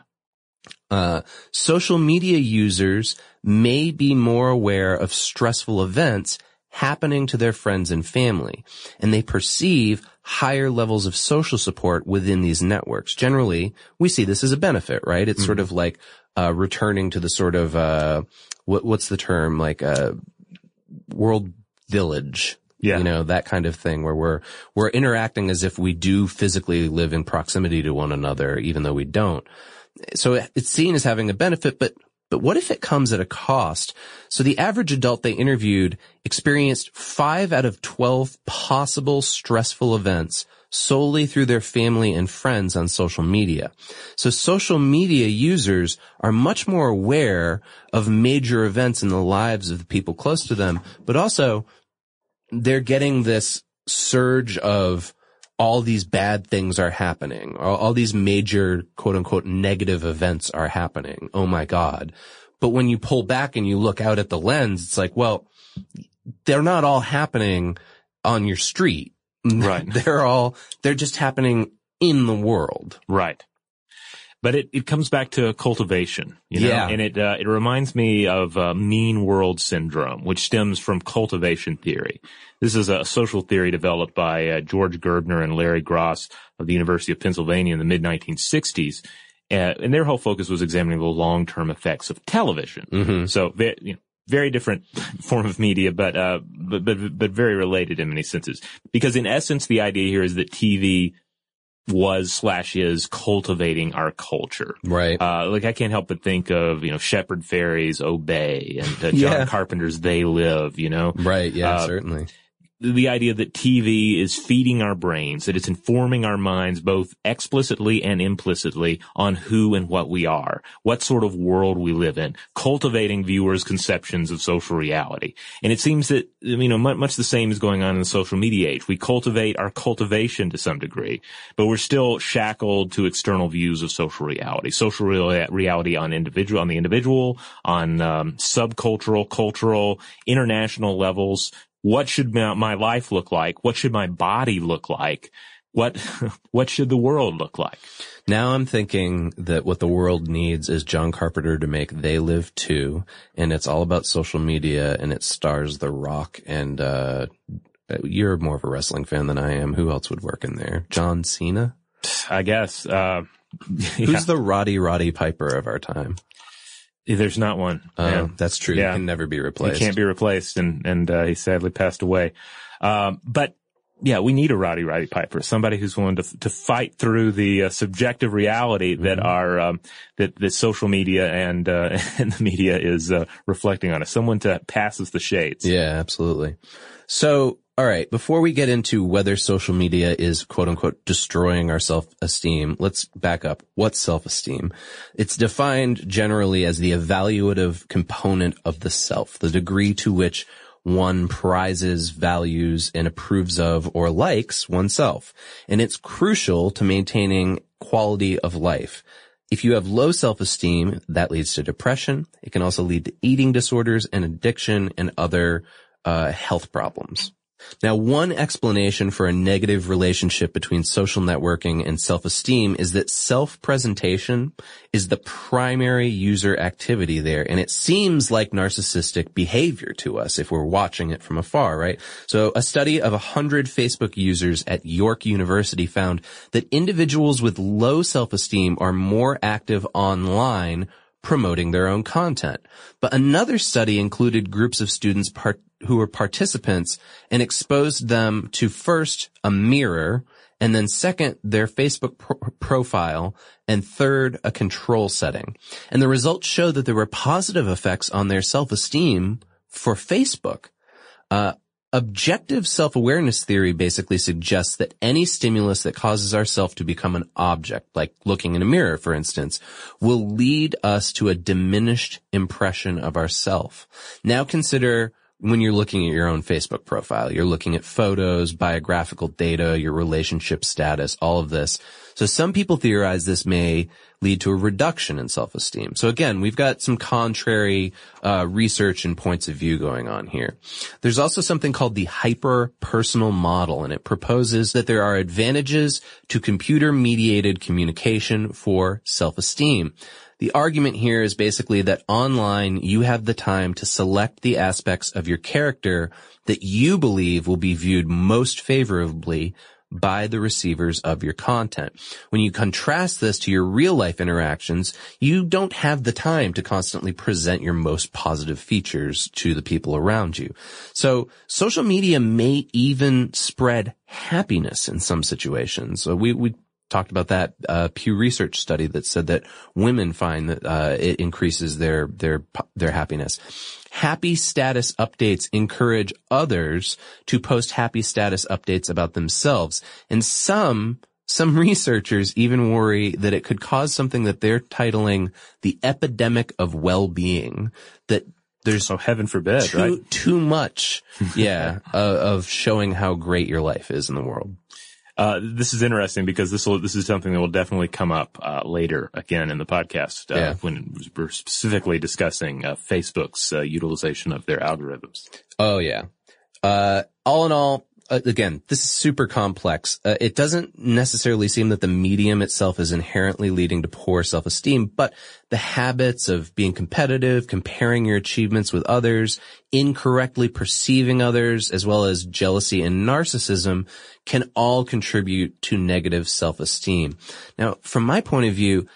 Uh, social media users may be more aware of stressful events happening to their friends and family, and they perceive higher levels of social support within these networks. Generally, we see this as a benefit, right? It's mm-hmm. sort of like Uh, returning to the sort of, uh, what, what's the term? Like, uh, world village. Yeah. You know, that kind of thing where we're, we're interacting as if we do physically live in proximity to one another, even though we don't. So it, it's seen as having a benefit, but, but what if it comes at a cost? So the average adult they interviewed experienced five out of twelve possible stressful events solely through their family and friends on social media. So social media users are much more aware of major events in the lives of the people close to them, but also they're getting this surge of all these bad things are happening, all, all these major quote-unquote negative events are happening. Oh my God. But when you pull back and you look out at the lens, it's like, well, they're not all happening on your street. Right. They're all, they're just happening in the world. Right. But it, it comes back to cultivation, you know, yeah. and it, uh, it reminds me of uh, mean world syndrome, which stems from cultivation theory. This is a social theory developed by uh, George Gerbner and Larry Gross of the University of Pennsylvania in the mid nineteen sixties. Uh, and their whole focus was examining the long-term effects of television. Mm-hmm. So, you know, very different form of media, but, uh, but, but, but very related in many senses. Because in essence, the idea here is that T V was slash is cultivating our culture. Right. Uh, like I can't help but think of, you know, Shepard Fairey's Obey and uh, John yeah. Carpenter's They Live, you know? Right. Yeah, uh, certainly. The idea that T V is feeding our brains, that it's informing our minds both explicitly and implicitly on who and what we are, what sort of world we live in, cultivating viewers' conceptions of social reality. And it seems that, you know, much the same is going on in the social media age. We cultivate our cultivation to some degree, but we're still shackled to external views of social reality, social real- reality on individual, on the individual, on um, subcultural, cultural, international levels. What should my life look like? What should my body look like? What what should the world look like? Now I'm thinking that what the world needs is John Carpenter to make They Live two, and it's all about social media, and it stars The Rock and uh you're more of a wrestling fan than I am. Who else would work in there? John Cena? I guess. Uh yeah. Who's the Roddy Roddy Piper of our time? There's not one. Uh, yeah. That's true. Yeah. He can never be replaced. He can't be replaced, and and uh, he sadly passed away. Um, but yeah, we need a Roddy Roddy Piper, somebody who's willing to to fight through the uh, subjective reality that mm-hmm. our um, that that social media and uh, and the media is uh, reflecting on us. Someone to pass us the shades. Yeah, absolutely. So, all right, before we get into whether social media is quote unquote destroying our self-esteem, let's back up. What's self-esteem? It's defined generally as the evaluative component of the self, the degree to which one prizes, values, and approves of or likes oneself. And it's crucial to maintaining quality of life. If you have low self-esteem, that leads to depression. It can also lead to eating disorders and addiction and other uh, health problems. Now, one explanation for a negative relationship between social networking and self-esteem is that self-presentation is the primary user activity there, and it seems like narcissistic behavior to us if we're watching it from afar, right? So a study of one hundred Facebook users at York University found that individuals with low self-esteem are more active online promoting their own content. But another study included groups of students part- who were participants and exposed them to, first, a mirror, and then second, their Facebook pro- profile, and third, a control setting. And the results show that there were positive effects on their self-esteem for Facebook. Uh, Objective self-awareness theory basically suggests that any stimulus that causes ourself to become an object, like looking in a mirror, for instance, will lead us to a diminished impression of ourself. Now consider when you're looking at your own Facebook profile, you're looking at photos, biographical data, your relationship status, all of this. So some people theorize this may lead to a reduction in self-esteem. So again, we've got some contrary uh research and points of view going on here. There's also something called the hyper-personal model, and it proposes that there are advantages to computer-mediated communication for self-esteem. The argument here is basically that online you have the time to select the aspects of your character that you believe will be viewed most favorably by the receivers of your content. When you contrast this to your real-life interactions, you don't have the time to constantly present your most positive features to the people around you. So social media may even spread happiness in some situations. So we we talked about that uh, Pew Research study that said that women find that uh, it increases their their their happiness. Happy status updates encourage others to post happy status updates about themselves. And some some researchers even worry that it could cause something that they're titling the epidemic of well-being, that there's oh, heaven forbid, too, right? too much yeah, uh, of showing how great your life is in the world. Uh, this is interesting because this will, this is something that will definitely come up, uh, later again in the podcast, uh, yeah. when we're specifically discussing, uh, Facebook's, uh, utilization of their algorithms. Oh, yeah. Uh, all in all, uh, again, this is super complex. Uh, it doesn't necessarily seem that the medium itself is inherently leading to poor self-esteem, but the habits of being competitive, comparing your achievements with others, incorrectly perceiving others, as well as jealousy and narcissism can all contribute to negative self-esteem. Now, from my point of view,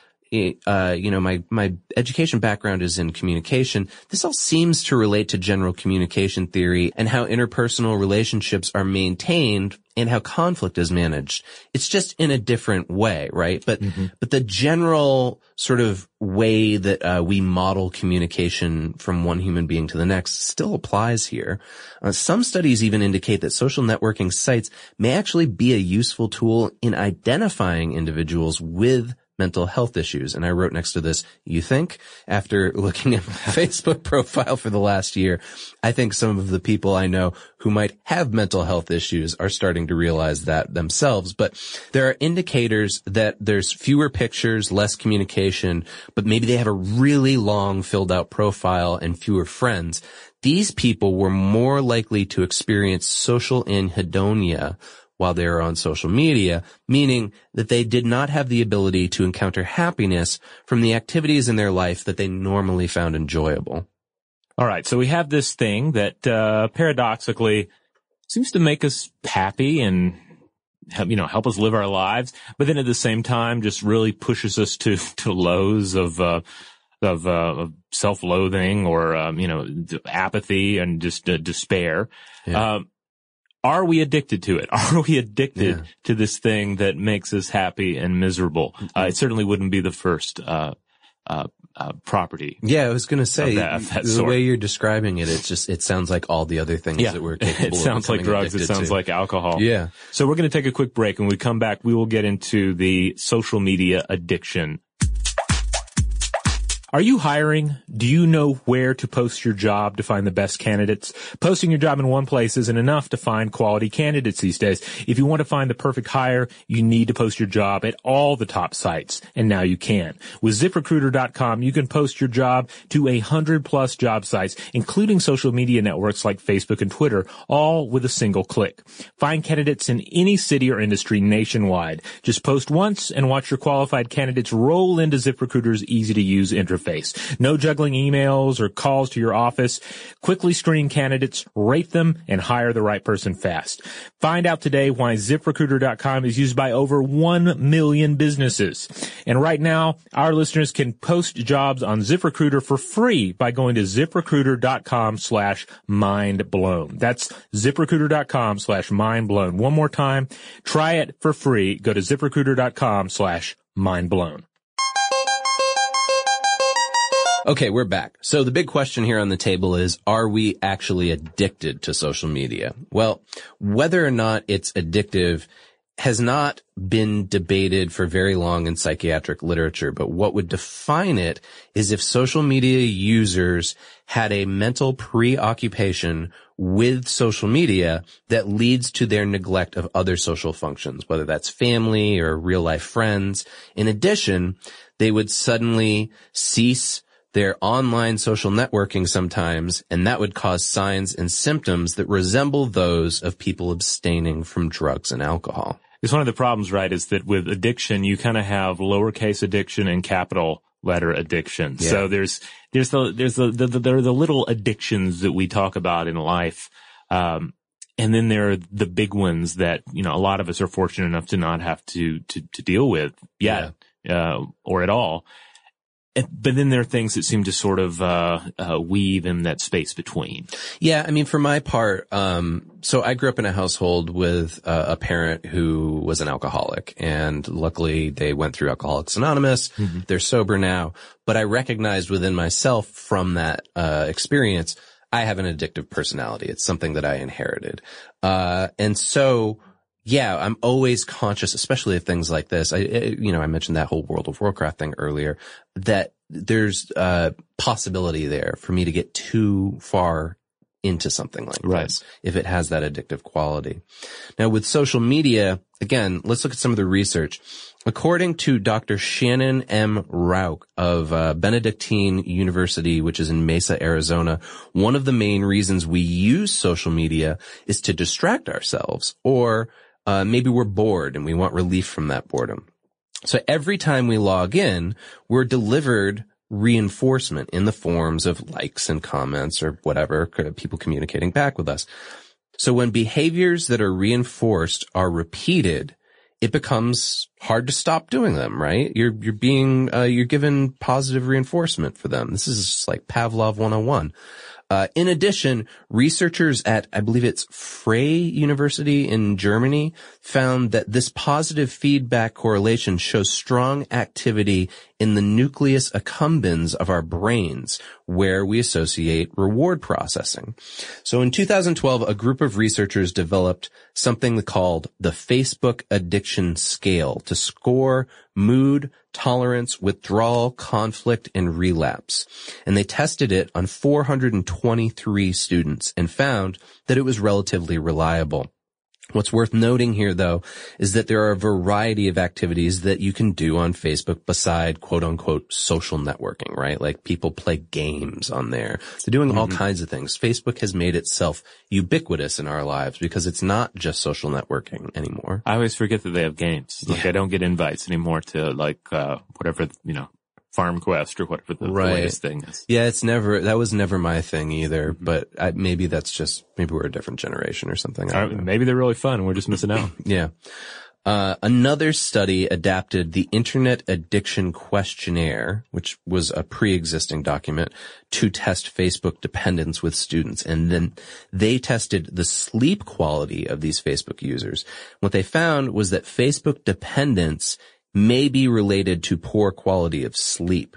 uh, you know, my, my education background is in communication. This all seems to relate to general communication theory and how interpersonal relationships are maintained and how conflict is managed. It's just in a different way, right? But, mm-hmm. but the general sort of way that uh, we model communication from one human being to the next still applies here. Uh, some studies even indicate that social networking sites may actually be a useful tool in identifying individuals with mental health issues. And I wrote next to this, you think? After looking at my Facebook profile for the last year, I think some of the people I know who might have mental health issues are starting to realize that themselves. But there are indicators that there's fewer pictures, less communication, but maybe they have a really long filled out profile and fewer friends. These people were more likely to experience social anhedonia, while they were on social media, meaning that they did not have the ability to encounter happiness from the activities in their life that they normally found enjoyable. All right, so we have this thing that uh paradoxically seems to make us happy and help, you know, help us live our lives, but then at the same time just really pushes us to to lows of uh of uh of self-loathing or um, you know, apathy and just uh, despair. Yeah. Um are we addicted to it? Are we addicted yeah. to this thing that makes us happy and miserable? Mm-hmm. Uh, it certainly wouldn't be the first uh uh Uh, property. Yeah, I was going to say, of that, of that the sort. Way you're describing it, it's just, it sounds like all the other things yeah. that we're capable of. It sounds like drugs, it sounds to. like alcohol. Yeah. So we're going to take a quick break. When we come back, we will get into the social media addiction. Are you hiring? Do you know where to post your job to find the best candidates? Posting your job in one place isn't enough to find quality candidates these days. If you want to find the perfect hire, you need to post your job at all the top sites, and now you can. With zip recruiter dot com, you can post your job to a hundred plus job sites, including social media networks like Facebook and Twitter, all with a single click. Find candidates in any city or industry nationwide. Just post once and watch your qualified candidates roll into ZipRecruiter's easy-to-use interface. Face. No juggling emails or calls to your office. Quickly screen candidates, rate them, and hire the right person fast. Find out today why zip recruiter dot com is used by over one million businesses. And right now, our listeners can post jobs on ZipRecruiter for free by going to zip recruiter dot com slash mind blown. That's zip recruiter dot com slash mind blown. One more time, try it for free. Go to zip recruiter dot com slash mind blown. Okay, we're back. So the big question here on the table is, are we actually addicted to social media? Well, whether or not it's addictive has not been debated for very long in psychiatric literature, but what would define it is if social media users had a mental preoccupation with social media that leads to their neglect of other social functions, whether that's family or real-life friends. In addition, they would suddenly cease their online social networking sometimes, and that would cause signs and symptoms that resemble those of people abstaining from drugs and alcohol. It's one of the problems, right, is that with addiction, you kind of have lowercase addiction and capital letter addiction. Yeah. So there's, there's the, there's the, the, the, there are the little addictions that we talk about in life. Um, and then there are the big ones that, you know, a lot of us are fortunate enough to not have to, to, to deal with yet, yeah. uh, or at all. But then there are things that seem to sort of uh, uh weave in that space between. Yeah, I mean, for my part, um so I grew up in a household with uh, a parent who was an alcoholic, and luckily they went through Alcoholics Anonymous. Mm-hmm. They're sober now. But I recognized within myself from that uh experience, I have an addictive personality. It's something that I inherited. Uh and so yeah, I'm always conscious, especially of things like this. I, you know, I mentioned that whole World of Warcraft thing earlier, that there's a possibility there for me to get too far into something like right. this if it has that addictive quality. Now, with social media, again, let's look at some of the research. According to Doctor Shannon M. Rauch of uh, Benedictine University, which is in Mesa, Arizona, one of the main reasons we use social media is to distract ourselves, or Uh, maybe we're bored and we want relief from that boredom. So every time we log in, we're delivered reinforcement in the forms of likes and comments or whatever, people communicating back with us. So when behaviors that are reinforced are repeated, it becomes hard to stop doing them, right? You're, you're being, uh, you're given positive reinforcement for them. This is just like Pavlov one oh one. Uh, in addition, researchers at, I believe it's Frey University in Germany, found that this positive feedback correlation shows strong activity in the nucleus accumbens of our brains, where we associate reward processing. So in two thousand twelve, a group of researchers developed something called the Facebook Addiction Scale to score mood, tolerance, withdrawal, conflict, and relapse. And they tested it on four hundred twenty-three students and found that it was relatively reliable. What's worth noting here, though, is that there are a variety of activities that you can do on Facebook beside quote-unquote social networking, right? Like people play games on there. They're doing mm-hmm. all kinds of things. Facebook has made itself ubiquitous in our lives because it's not just social networking anymore. I always forget that they have games. Like yeah. I don't get invites anymore to like uh whatever, you know, Farm Quest or whatever the, right. the latest thing is. Yeah, it's never, that was never my thing either, but I, maybe that's just, maybe we're a different generation or something. I don't know. Maybe they're really fun and we're just missing out. Yeah. Uh, another study adapted the Internet Addiction Questionnaire, which was a pre-existing document, to test Facebook dependence with students. And then they tested the sleep quality of these Facebook users. What they found was that Facebook dependence may be related to poor quality of sleep.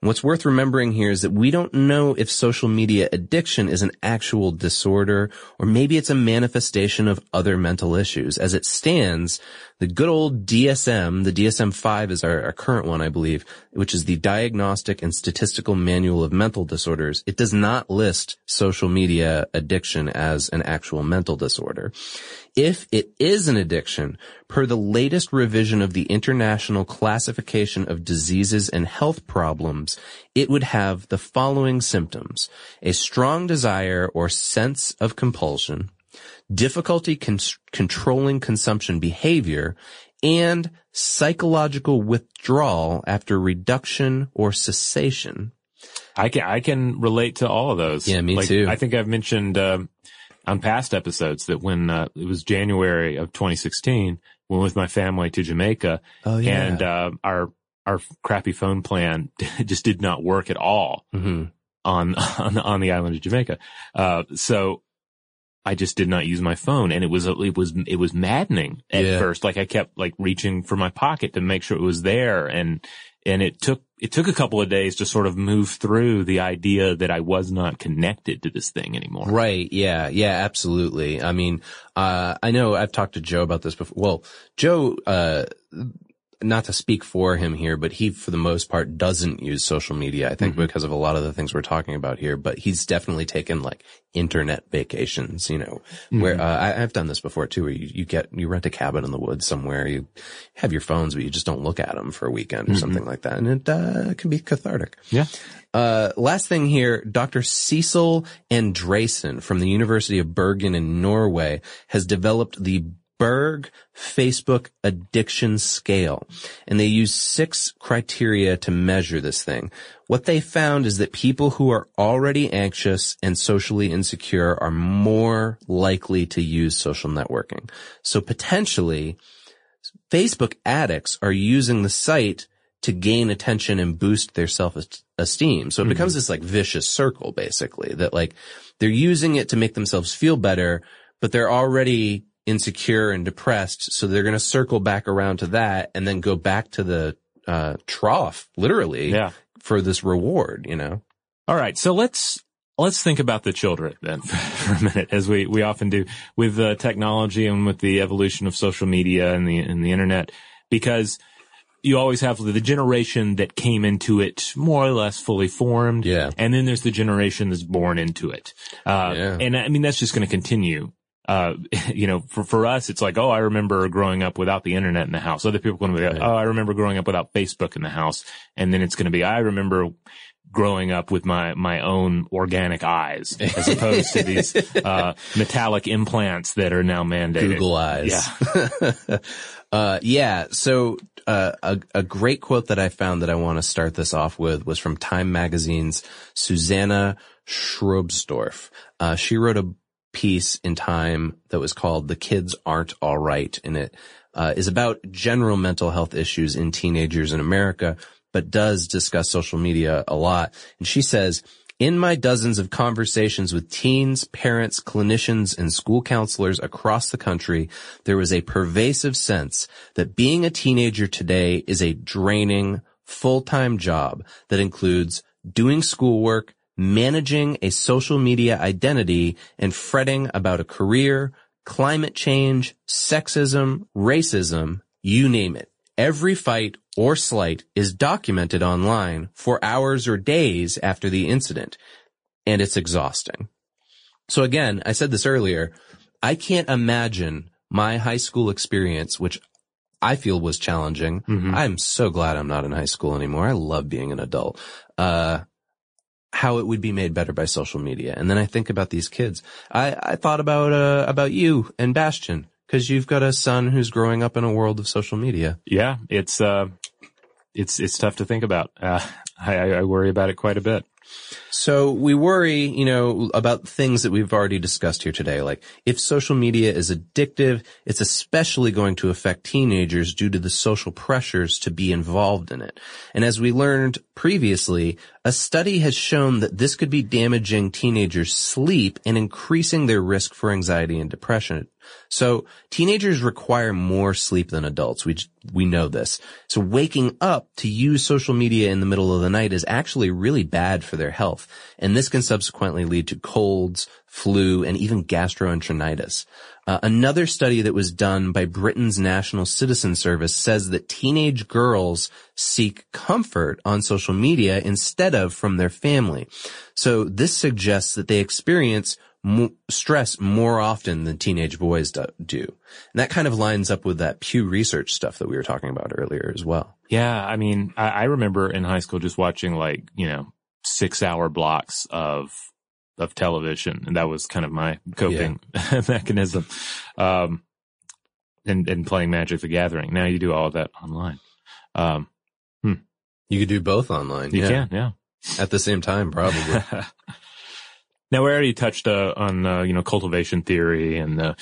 And what's worth remembering here is that we don't know if social media addiction is an actual disorder or maybe it's a manifestation of other mental issues. As it stands, the good old D S M, the D S M five is our, our current one, I believe, which is the Diagnostic and Statistical Manual of Mental Disorders. It does not list social media addiction as an actual mental disorder. If it is an addiction, per the latest revision of the International Classification of Diseases and Health Problems, it would have the following symptoms: a strong desire or sense of compulsion, difficulty con- controlling consumption behavior, and psychological withdrawal after reduction or cessation. I can, I can relate to all of those. Yeah, me like, too. I think I've mentioned uh, on past episodes that when uh, it was January of twenty sixteen, went with my family to Jamaica, oh, yeah. and uh, our our crappy phone plan just did not work at all mm-hmm. on, on on the island of Jamaica. Uh, so. I just did not use my phone, and it was it was it was maddening at yeah. first. Like I kept like reaching for my pocket to make sure it was there, and and it took it took a couple of days to sort of move through the idea that I was not connected to this thing anymore. Right? Yeah, yeah, absolutely. I mean, uh, I know I've talked to Joe about this before. Well, Joe, uh, not to speak for him here, but he, for the most part, doesn't use social media, I think, mm-hmm. because of a lot of the things we're talking about here. But he's definitely taken, like, internet vacations, you know, mm-hmm. where uh, I, I've done this before, too, where you, you get you rent a cabin in the woods somewhere. You have your phones, but you just don't look at them for a weekend or mm-hmm. something like that. And it uh, can be cathartic. Yeah. Uh, last thing here, Doctor Cecil Andresen from the University of Bergen in Norway has developed the Berg Facebook Addiction Scale, and they use six criteria to measure this thing. What they found is that people who are already anxious and socially insecure are more likely to use social networking. So potentially, Facebook addicts are using the site to gain attention and boost their self-esteem. So it mm-hmm. becomes this like vicious circle, basically, that like they're using it to make themselves feel better, but they're already insecure and depressed, so they're going to circle back around to that and then go back to the uh trough, literally, yeah. for this reward, you know? All right, so let's let's think about the children then for a minute, as we, we often do, with uh, technology and with the evolution of social media and the, and the internet, because you always have the generation that came into it more or less fully formed, yeah. and then there's the generation that's born into it. Uh yeah. And, I mean, that's just going to continue. Uh, you know, for, for us, it's like, oh, I remember growing up without the internet in the house. Other people are going to be like, oh, I remember growing up without Facebook in the house. And then it's going to be, I remember growing up with my, my own organic eyes, as opposed to these, uh, metallic implants that are now mandated. Google eyes. Yeah. uh, yeah. So, uh, a, a great quote that I found that I want to start this off with was from Time Magazine's Susanna Schroebstorf. Uh, she wrote a piece in Time that was called "The Kids Aren't All Right," and it uh, is about general mental health issues in teenagers in America, but does discuss social media a lot. And she says, "In my dozens of conversations with teens, parents, clinicians, and school counselors across the country, there was a pervasive sense that being a teenager today is a draining, full-time job that includes doing schoolwork, managing a social media identity, and fretting about a career, climate change, sexism, racism, you name it. Every fight or slight is documented online for hours or days after the incident, and it's exhausting." So again, I said this earlier, I can't imagine my high school experience, which I feel was challenging. Mm-hmm. I'm so glad I'm not in high school anymore. I love being an adult. Uh, how it would be made better by social media. And then I think about these kids. I, I thought about, uh, about you and Bastion, because you've got a son who's growing up in a world of social media. Yeah. It's, uh, it's, it's tough to think about. Uh, I, I worry about it quite a bit. So we worry, you know, about things that we've already discussed here today. Like if social media is addictive, it's especially going to affect teenagers due to the social pressures to be involved in it. And as we learned previously, a study has shown that this could be damaging teenagers' sleep and increasing their risk for anxiety and depression. So teenagers require more sleep than adults. We we know this. So waking up to use social media in the middle of the night is actually really bad for their health. And this can subsequently lead to colds, flu, and even gastroenteritis. Uh, another study that was done by Britain's National Citizen Service says that teenage girls seek comfort on social media instead of from their family. So this suggests that they experience stress more often than teenage boys do. And that kind of lines up with that Pew Research stuff that we were talking about earlier as well. Yeah. I mean, I, I remember in high school just watching like, you know, six hour blocks of, of television. And that was kind of my coping yeah. mechanism. Um, and, and playing Magic the Gathering. Now you do all of that online. Um, hmm. You could do both online. You yeah. can. Yeah. At the same time, probably. Now, we already touched uh, on, uh, you know, cultivation theory and the,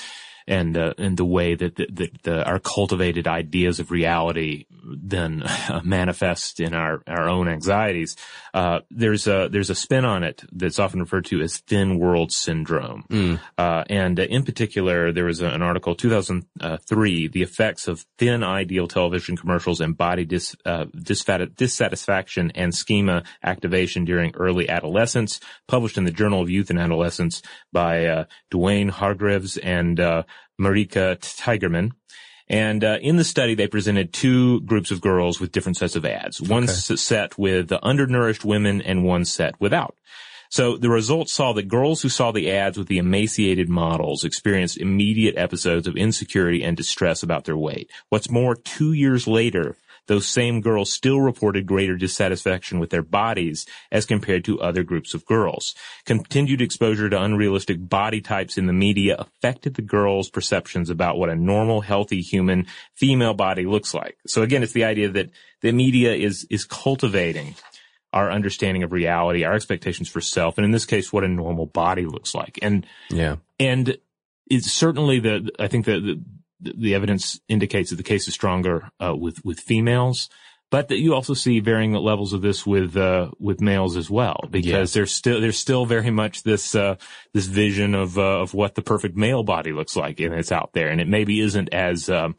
and, uh, and the way that the, the, the, our cultivated ideas of reality then uh, manifest in our, our own anxieties. Uh, there's a, there's a spin on it that's often referred to as thin world syndrome. Mm. Uh, and in particular, there was an article, two thousand three, the effects of thin ideal television commercials and body dis, uh, disfat- dissatisfaction and schema activation during early adolescence, published in the Journal of Youth and Adolescence by, uh, Duane Hargreaves and, uh, Marika Tigerman. And uh, in the study, they presented two groups of girls with different sets of ads, one okay. set with undernourished women and one set without. So the results saw that girls who saw the ads with the emaciated models experienced immediate episodes of insecurity and distress about their weight. What's more, two years later, those same girls still reported greater dissatisfaction with their bodies as compared to other groups of girls. Continued exposure to unrealistic body types in the media affected the girls' perceptions about what a normal, healthy human female body looks like. So again, it's the idea that the media is is cultivating our understanding of reality, our expectations for self, and in this case, what a normal body looks like. And yeah, and it's certainly the I think the, the The evidence indicates that the case is stronger uh, with with females, but that you also see varying levels of this with uh, with males as well, because yeah. there's still there's still very much this uh, this vision of uh, of what the perfect male body looks like, and it's out there, and it maybe isn't as um,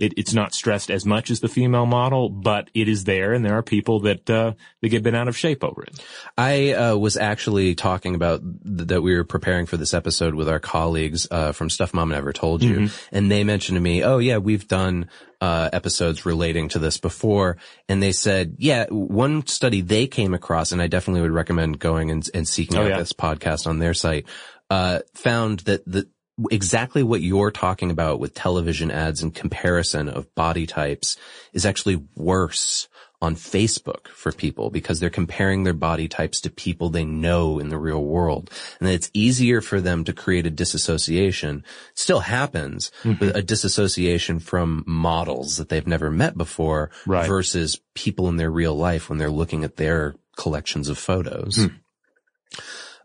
it, it's not stressed as much as the female model, but it is there, and there are people that uh, that get bent out of shape over it. I uh, was actually talking about th- that we were preparing for this episode with our colleagues uh, from Stuff Mom Never Told You, mm-hmm. and they mentioned to me, "Oh yeah, we've done uh, episodes relating to this before," and they said, "Yeah, one study they came across, and I definitely would recommend going and, and seeking oh, out yeah. this podcast on their site, uh, found that the." Exactly what you're talking about with television ads and comparison of body types is actually worse on Facebook for people because they're comparing their body types to people they know in the real world. And it's easier for them to create a disassociation. It still happens, mm-hmm. but a disassociation from models that they've never met before right. versus people in their real life when they're looking at their collections of photos. Hmm.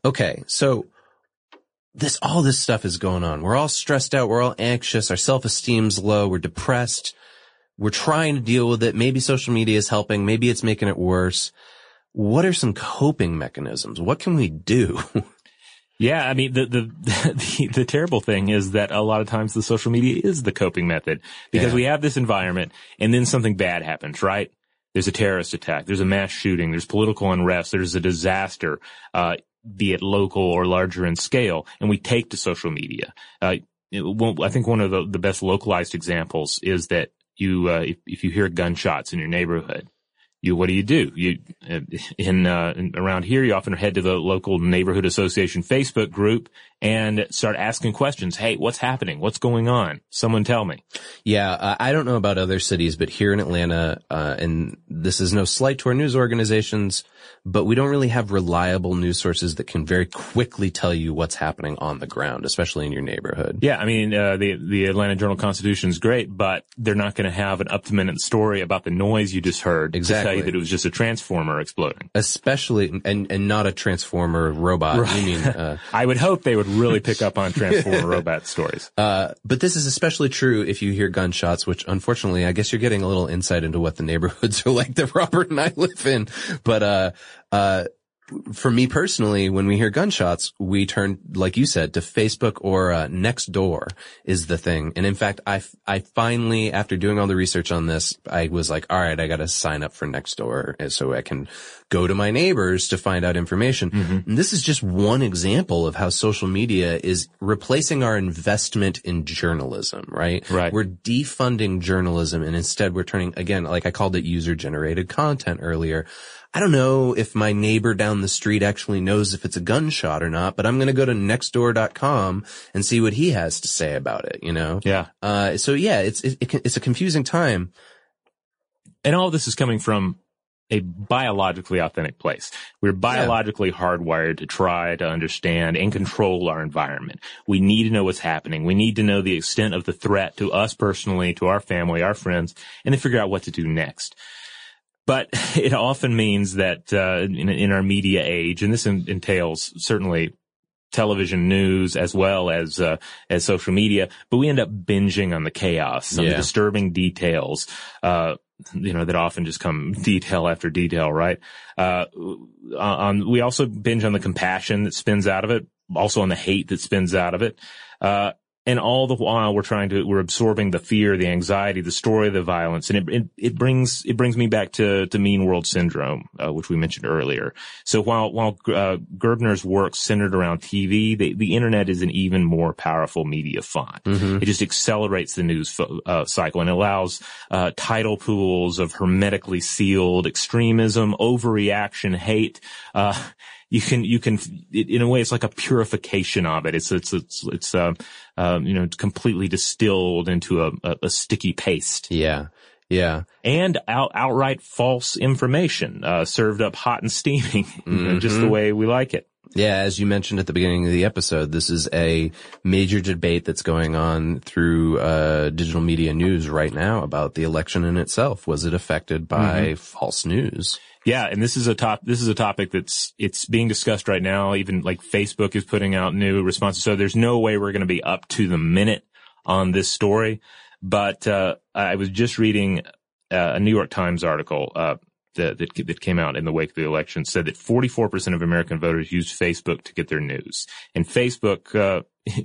Okay, so... This, all this stuff is going on. We're all stressed out. We're all anxious. Our self-esteem's low. We're depressed. We're trying to deal with it. Maybe social media is helping. Maybe it's making it worse. What are some coping mechanisms? What can we do? Yeah. I mean, the, the, the, the terrible thing is that a lot of times the social media is the coping method because yeah. we have this environment and then something bad happens, right? There's a terrorist attack. There's a mass shooting. There's political unrest. There's a disaster. Uh, be it local or larger in scale, and we take to social media. Uh, won't, I think one of the, the best localized examples is that you, uh, if, if you hear gunshots in your neighborhood, you, what do you do? You, in, uh, in, around here, you often head to the local neighborhood association Facebook group and start asking questions. Hey, what's happening? What's going on? Someone tell me. Yeah, uh, I don't know about other cities, but here in Atlanta, uh, and this is no slight to our news organizations, but we don't really have reliable news sources that can very quickly tell you what's happening on the ground, especially in your neighborhood. Yeah, I mean, uh, the the Atlanta Journal-Constitution is great, but they're not going to have an up-to-minute story about the noise you just heard exactly. to tell you that it was just a transformer exploding. Especially, and and not a transformer robot. Right. You mean, uh, I would hope they would really pick up on transformer robot stories. Uh, but this is especially true if you hear gunshots, which unfortunately, I guess you're getting a little insight into what the neighborhoods are like that Robert and I live in. But uh uh for me personally, when we hear gunshots, we turn, like you said, to Facebook or uh, Nextdoor is the thing. And in fact, I, I finally, after doing all the research on this, I was like, all right, I got to sign up for Nextdoor so I can go to my neighbors to find out information. Mm-hmm. And this is just one example of how social media is replacing our investment in journalism, right? Right. We're defunding journalism, and instead we're turning, again, like I called it user-generated content earlier. I don't know if my neighbor down the street actually knows if it's a gunshot or not, but I'm going to go to nextdoor dot com and see what he has to say about it, you know? Yeah. Uh, so yeah, it's, it, it, it's a confusing time. And all of this is coming from a biologically authentic place. We're biologically yeah. hardwired to try to understand and control our environment. We need to know what's happening. We need to know the extent of the threat to us personally, to our family, our friends, and then figure out what to do next. But it often means that uh, in, in our media age, and this in, entails certainly television news as well as uh, as social media, but we end up binging on the chaos, some yeah. disturbing details, uh, you know, that often just come detail after detail, right? Uh, on, we also binge on the compassion that spins out of it, also on the hate that spins out of it. Uh, And all the while we're trying to, we're absorbing the fear, the anxiety, the story, the violence. And it, it, it brings, it brings me back to, to mean world syndrome, uh, which we mentioned earlier. So while, while, uh, Gerbner's work centered around T V, the, the internet is an even more powerful media font. Mm-hmm. It just accelerates the news fo- uh, cycle and allows, uh, tidal pools of hermetically sealed extremism, overreaction, hate, uh, You can, you can, in a way, it's like a purification of it. It's, it's, it's, it's, uh, um, you know, completely distilled into a, a, a sticky paste. Yeah. Yeah. And out, outright false information, uh, served up hot and steaming, mm-hmm. you know, just the way we like it. Yeah, as you mentioned at the beginning of the episode, this is a major debate that's going on through uh digital media news right now about the election in itself. Was it affected by mm-hmm. false news? Yeah, and this is a top this is a topic that's it's being discussed right now. Even like Facebook is putting out new responses. So there's no way we're going to be up to the minute on this story, but uh I was just reading uh, a New York Times article uh That, that came out in the wake of the election said that forty-four percent of American voters used Facebook to get their news. And Facebook, uh,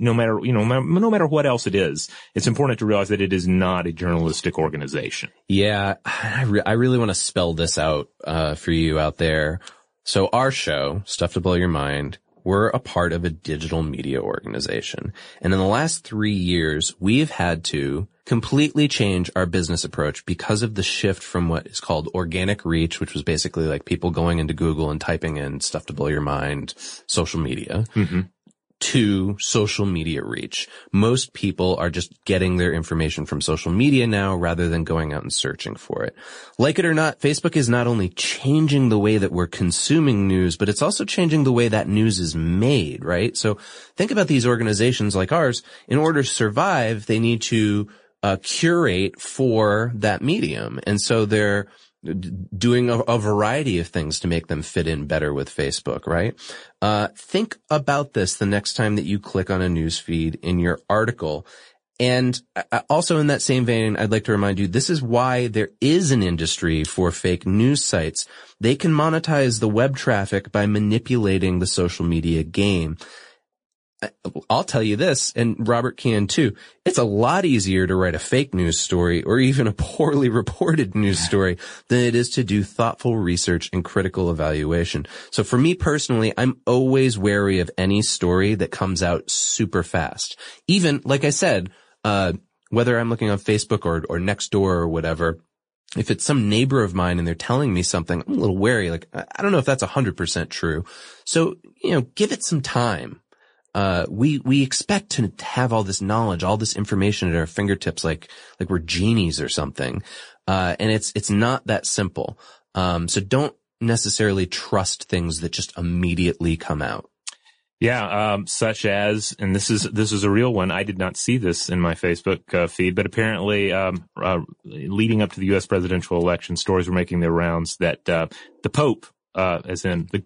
no matter, you know, no matter what else it is, it's important to realize that it is not a journalistic organization. Yeah. I, re- I really want to spell this out, uh, for you out there. So our show, Stuff to Blow Your Mind, we're a part of a digital media organization. And in the last three years, we've had to completely change our business approach because of the shift from what is called organic reach, which was basically like people going into Google and typing in stuff to blow your mind, social media, mm-hmm. to social media reach. Most people are just getting their information from social media now rather than going out and searching for it. Like it or not, Facebook is not only changing the way that we're consuming news, but it's also changing the way that news is made, right? So think about these organizations like ours. In order to survive, they need to Uh, curate for that medium. And so they're d- doing a, a variety of things to make them fit in better with Facebook, right? Uh, think about this the next time that you click on a news feed in your article. And uh, also in that same vein, I'd like to remind you, this is why there is an industry for fake news sites. They can monetize the web traffic by manipulating the social media game. I'll tell you this, and Robert can too, it's a lot easier to write a fake news story or even a poorly reported news story than it is to do thoughtful research and critical evaluation. So for me personally, I'm always wary of any story that comes out super fast. Even, like I said, uh whether I'm looking on Facebook or, or Nextdoor or whatever, if it's some neighbor of mine and they're telling me something, I'm a little wary. Like, I don't know if that's one hundred percent true. So, you know, give it some time. uh, we, we expect to have all this knowledge, all this information at our fingertips, like, like we're genies or something. Uh, and it's, it's not that simple. Um, so don't necessarily trust things that just immediately come out. Yeah, um, such as, and this is this is a real one. I did not see this in my Facebook uh, feed, but apparently, um, uh, leading up to the U S presidential election, stories were making their rounds that uh, the Pope, uh, as in the,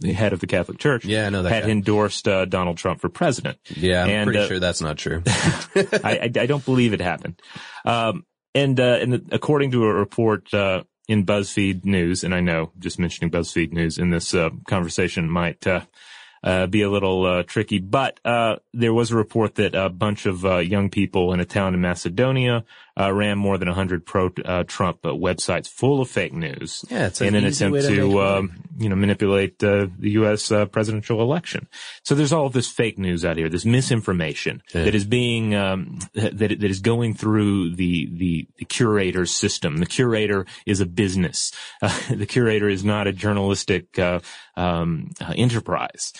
the head of the Catholic Church, yeah, no, that had guy. endorsed uh, Donald Trump for president. Yeah, I'm and, pretty uh, sure that's not true. I, I, I don't believe it happened. Um, and uh, and according to a report uh, in BuzzFeed News, and I know just mentioning BuzzFeed News in this uh, conversation might. Uh, Uh, be a little, uh, tricky, but, uh, there was a report that a bunch of, uh, young people in a town in Macedonia, uh, ran more than one hundred pro, uh, Trump uh, websites full of fake news. Yeah, it's an in an attempt to, to um, you know, manipulate, uh, the U S, uh, presidential election. So there's all this fake news out here, this misinformation yeah. that is being, um, that, that is going through the, the, the curator's system. The curator is a business. Uh, the curator is not a journalistic, uh, um, uh, enterprise.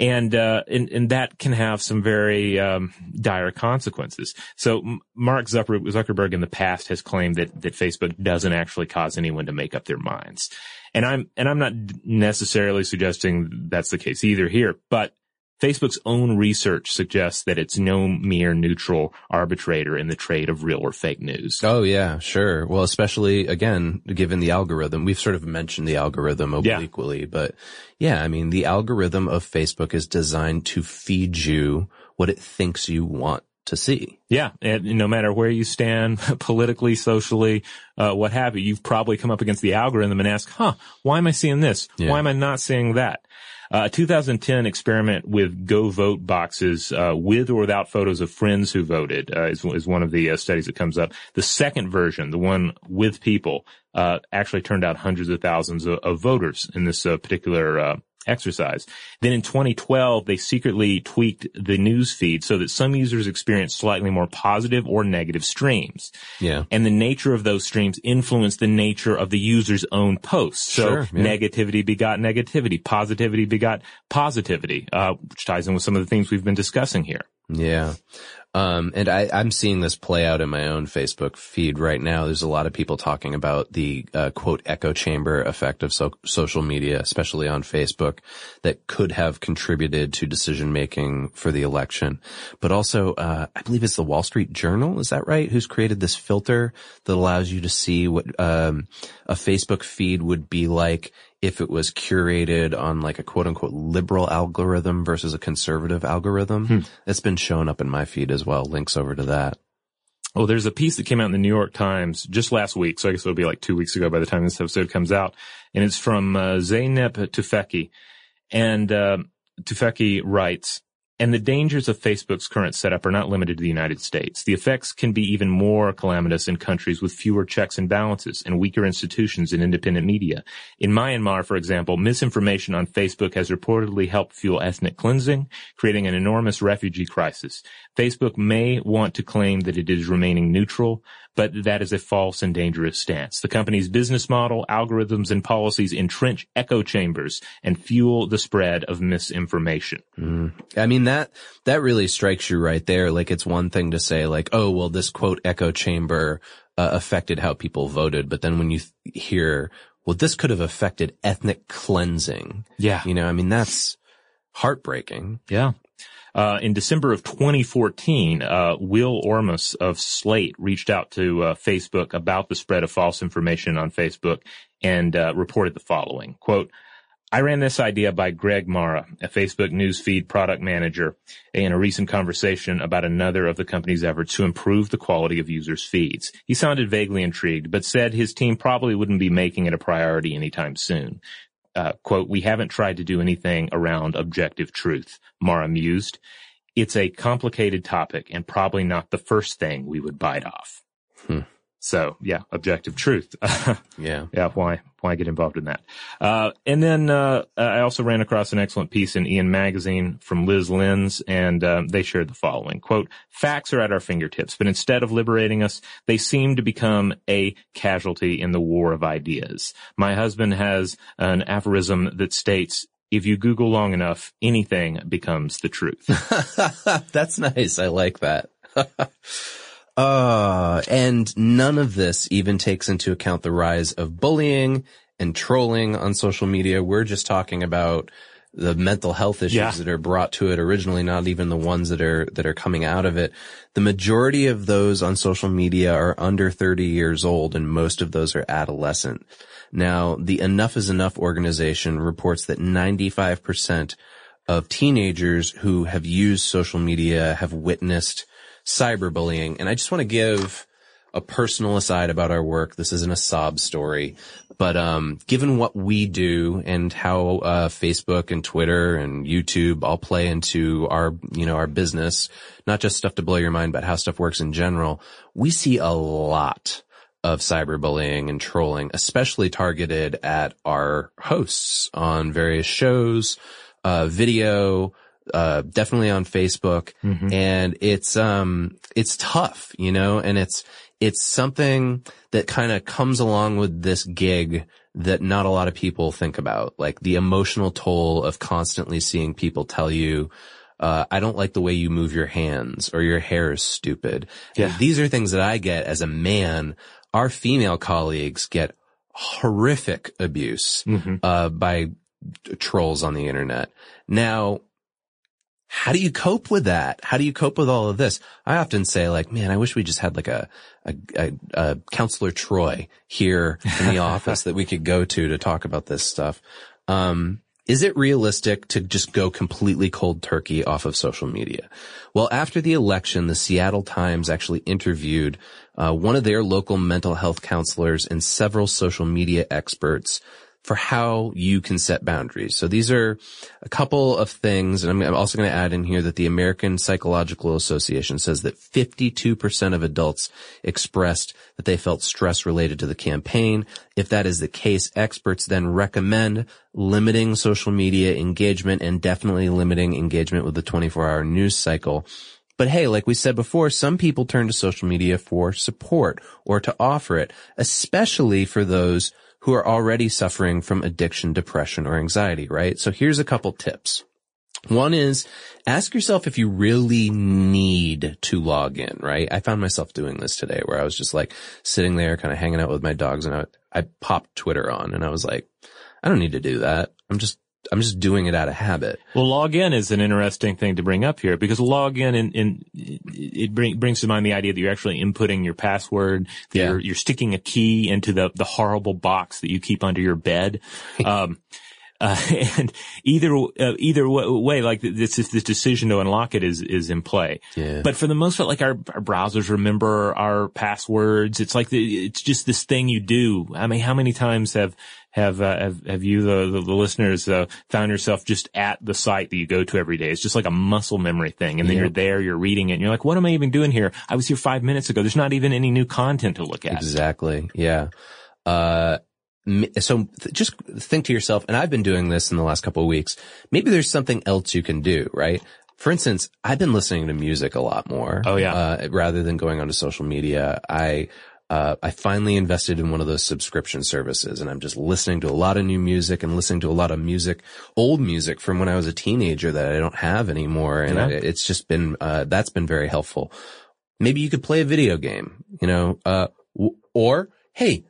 And, uh, and, and that can have some very, um, dire consequences. So Mark Zuckerberg in the past has claimed that, that Facebook doesn't actually cause anyone to make up their minds. And I'm, and I'm not necessarily suggesting that's the case either here, but Facebook's own research suggests that it's no mere neutral arbitrator in the trade of real or fake news. Oh, yeah, sure. Well, especially, again, given the algorithm. We've sort of mentioned the algorithm obliquely, yeah. but yeah, I mean, the algorithm of Facebook is designed to feed you what it thinks you want to see. Yeah, and no matter where you stand politically, socially, uh, what have you, you've probably come up against the algorithm and asked, huh, why am I seeing this? Yeah. Why am I not seeing that? Uh, a two thousand ten experiment with Go Vote boxes uh, with or without photos of friends who voted uh, is, is one of the uh, studies that comes up. The second version, the one with people, uh, actually turned out hundreds of thousands of, of voters in this uh, particular uh, exercise. Then in twenty twelve, they secretly tweaked the news feed so that some users experienced slightly more positive or negative streams. Yeah. And the nature of those streams influenced the nature of the user's own posts. So sure, yeah. negativity begot negativity, positivity begot positivity, uh, which ties in with some of the things we've been discussing here. Yeah. Um, and I, I'm seeing this play out in my own Facebook feed right now. There's a lot of people talking about the, uh, quote, echo chamber effect of so- social media, especially on Facebook, that could have contributed to decision making for the election. But also, uh, I believe it's the Wall Street Journal. Is that right? Who's created this filter that allows you to see what, um, a Facebook feed would be like if it was curated on like a quote unquote liberal algorithm versus a conservative algorithm. Hmm. It's been showing up in my feed as well. Links over to that. Oh, there's a piece that came out in the New York Times just last week. So I guess it'll be like two weeks ago by the time this episode comes out. And it's from uh, Zeynep Tufekci. And uh, Tufekci writes, and the dangers of Facebook's current setup are not limited to the United States. The effects can be even more calamitous in countries with fewer checks and balances and weaker institutions and independent media. In Myanmar, for example, misinformation on Facebook has reportedly helped fuel ethnic cleansing, creating an enormous refugee crisis. Facebook may want to claim that it is remaining neutral, but that is a false and dangerous stance. The company's business model, algorithms, and policies entrench echo chambers and fuel the spread of misinformation. Mm. I mean, that that really strikes you right there. Like, it's one thing to say, like, oh, well, this, quote, echo chamber uh, affected how people voted. But then when you th- hear, well, this could have affected ethnic cleansing. Yeah. You know, I mean, that's heartbreaking. Yeah. Uh, in December of twenty fourteen, uh, Will Ormus of Slate reached out to uh, Facebook about the spread of false information on Facebook and uh, reported the following, quote, I ran this idea by Greg Mara, a Facebook newsfeed product manager, in a recent conversation about another of the company's efforts to improve the quality of users' feeds. He sounded vaguely intrigued, but said his team probably wouldn't be making it a priority anytime soon. Uh, quote, we haven't tried to do anything around objective truth, Mara mused. It's a complicated topic and probably not the first thing we would bite off. Hmm. So, yeah, objective truth. yeah. Yeah, why why get involved in that? Uh, and then uh, I also ran across an excellent piece in Ian Magazine from Liz Lenz, and um, they shared the following, quote, facts are at our fingertips, but instead of liberating us, they seem to become a casualty in the war of ideas. My husband has an aphorism that states, if you Google long enough, anything becomes the truth. That's nice. I like that. uh, and none of this even takes into account the rise of bullying and trolling on social media. We're just talking about the mental health issues yeah. that are brought to it originally, not even the ones that are that are coming out of it. The majority of those on social media are under thirty years old, and most of those are adolescent. Now, the Enough is Enough organization reports that ninety-five percent of teenagers who have used social media have witnessed cyberbullying. And I just want to give a personal aside about our work. This isn't a sob story, but um given what we do and how uh Facebook and Twitter and YouTube all play into our, you know, our business, not just Stuff to Blow Your Mind, but How Stuff Works in general, we see a lot of cyberbullying and trolling, especially targeted at our hosts on various shows, uh video, uh definitely on Facebook. Mm-hmm. And it's um it's tough, you know, and it's It's something that kind of comes along with this gig that not a lot of people think about, like the emotional toll of constantly seeing people tell you, uh, I don't like the way you move your hands, or your hair is stupid. Yeah. And these are things that I get as a man. Our female colleagues get horrific abuse, mm-hmm. uh, by trolls on the internet. Now, how do you cope with that? How do you cope with all of this? I often say, like, man, I wish we just had like a, a, a, a Counselor Troy here in the office that we could go to to talk about this stuff. Um, is it realistic to just go completely cold turkey off of social media? Well, after the election, the Seattle Times actually interviewed uh, one of their local mental health counselors and several social media experts for how you can set boundaries. So these are a couple of things, and I'm also going to add in here that the American Psychological Association says that fifty-two percent of adults expressed that they felt stress related to the campaign. If that is the case, experts then recommend limiting social media engagement and definitely limiting engagement with the twenty-four hour news cycle. But hey, like we said before, some people turn to social media for support or to offer it, especially for those who are already suffering from addiction, depression, or anxiety, right? So here's a couple tips. One is ask yourself if you really need to log in, right? I found myself doing this today where I was just like sitting there kind of hanging out with my dogs, and I, I popped Twitter on and I was like, I don't need to do that. I'm just, I'm just doing it out of habit. Well, log in is an interesting thing to bring up here, because log in and, and it bring, brings to mind the idea that you're actually inputting your password, that yeah. you're, you're sticking a key into the, the horrible box that you keep under your bed. Um, uh, and either, uh, either way, like this is, this decision to unlock it is, is in play. Yeah. But for the most part, like our, our browsers remember our passwords. It's like the, it's just this thing you do. I mean, how many times have, Have, uh, have, have you, the, the, the listeners, uh, found yourself just at the site that you go to every day? It's just like a muscle memory thing. And then yeah. you're there, you're reading it, and you're like, what am I even doing here? I was here five minutes ago. There's not even any new content to look at. Exactly. Yeah. Uh, so th- just think to yourself, and I've been doing this in the last couple of weeks, maybe there's something else you can do, right? For instance, I've been listening to music a lot more. Oh, yeah. Uh, rather than going onto social media. I, Uh, I finally invested in one of those subscription services, and I'm just listening to a lot of new music and listening to a lot of music, old music from when I was a teenager that I don't have anymore. And yeah. I, it's just been, uh, that's been very helpful. Maybe you could play a video game, you know, uh, w- or hey,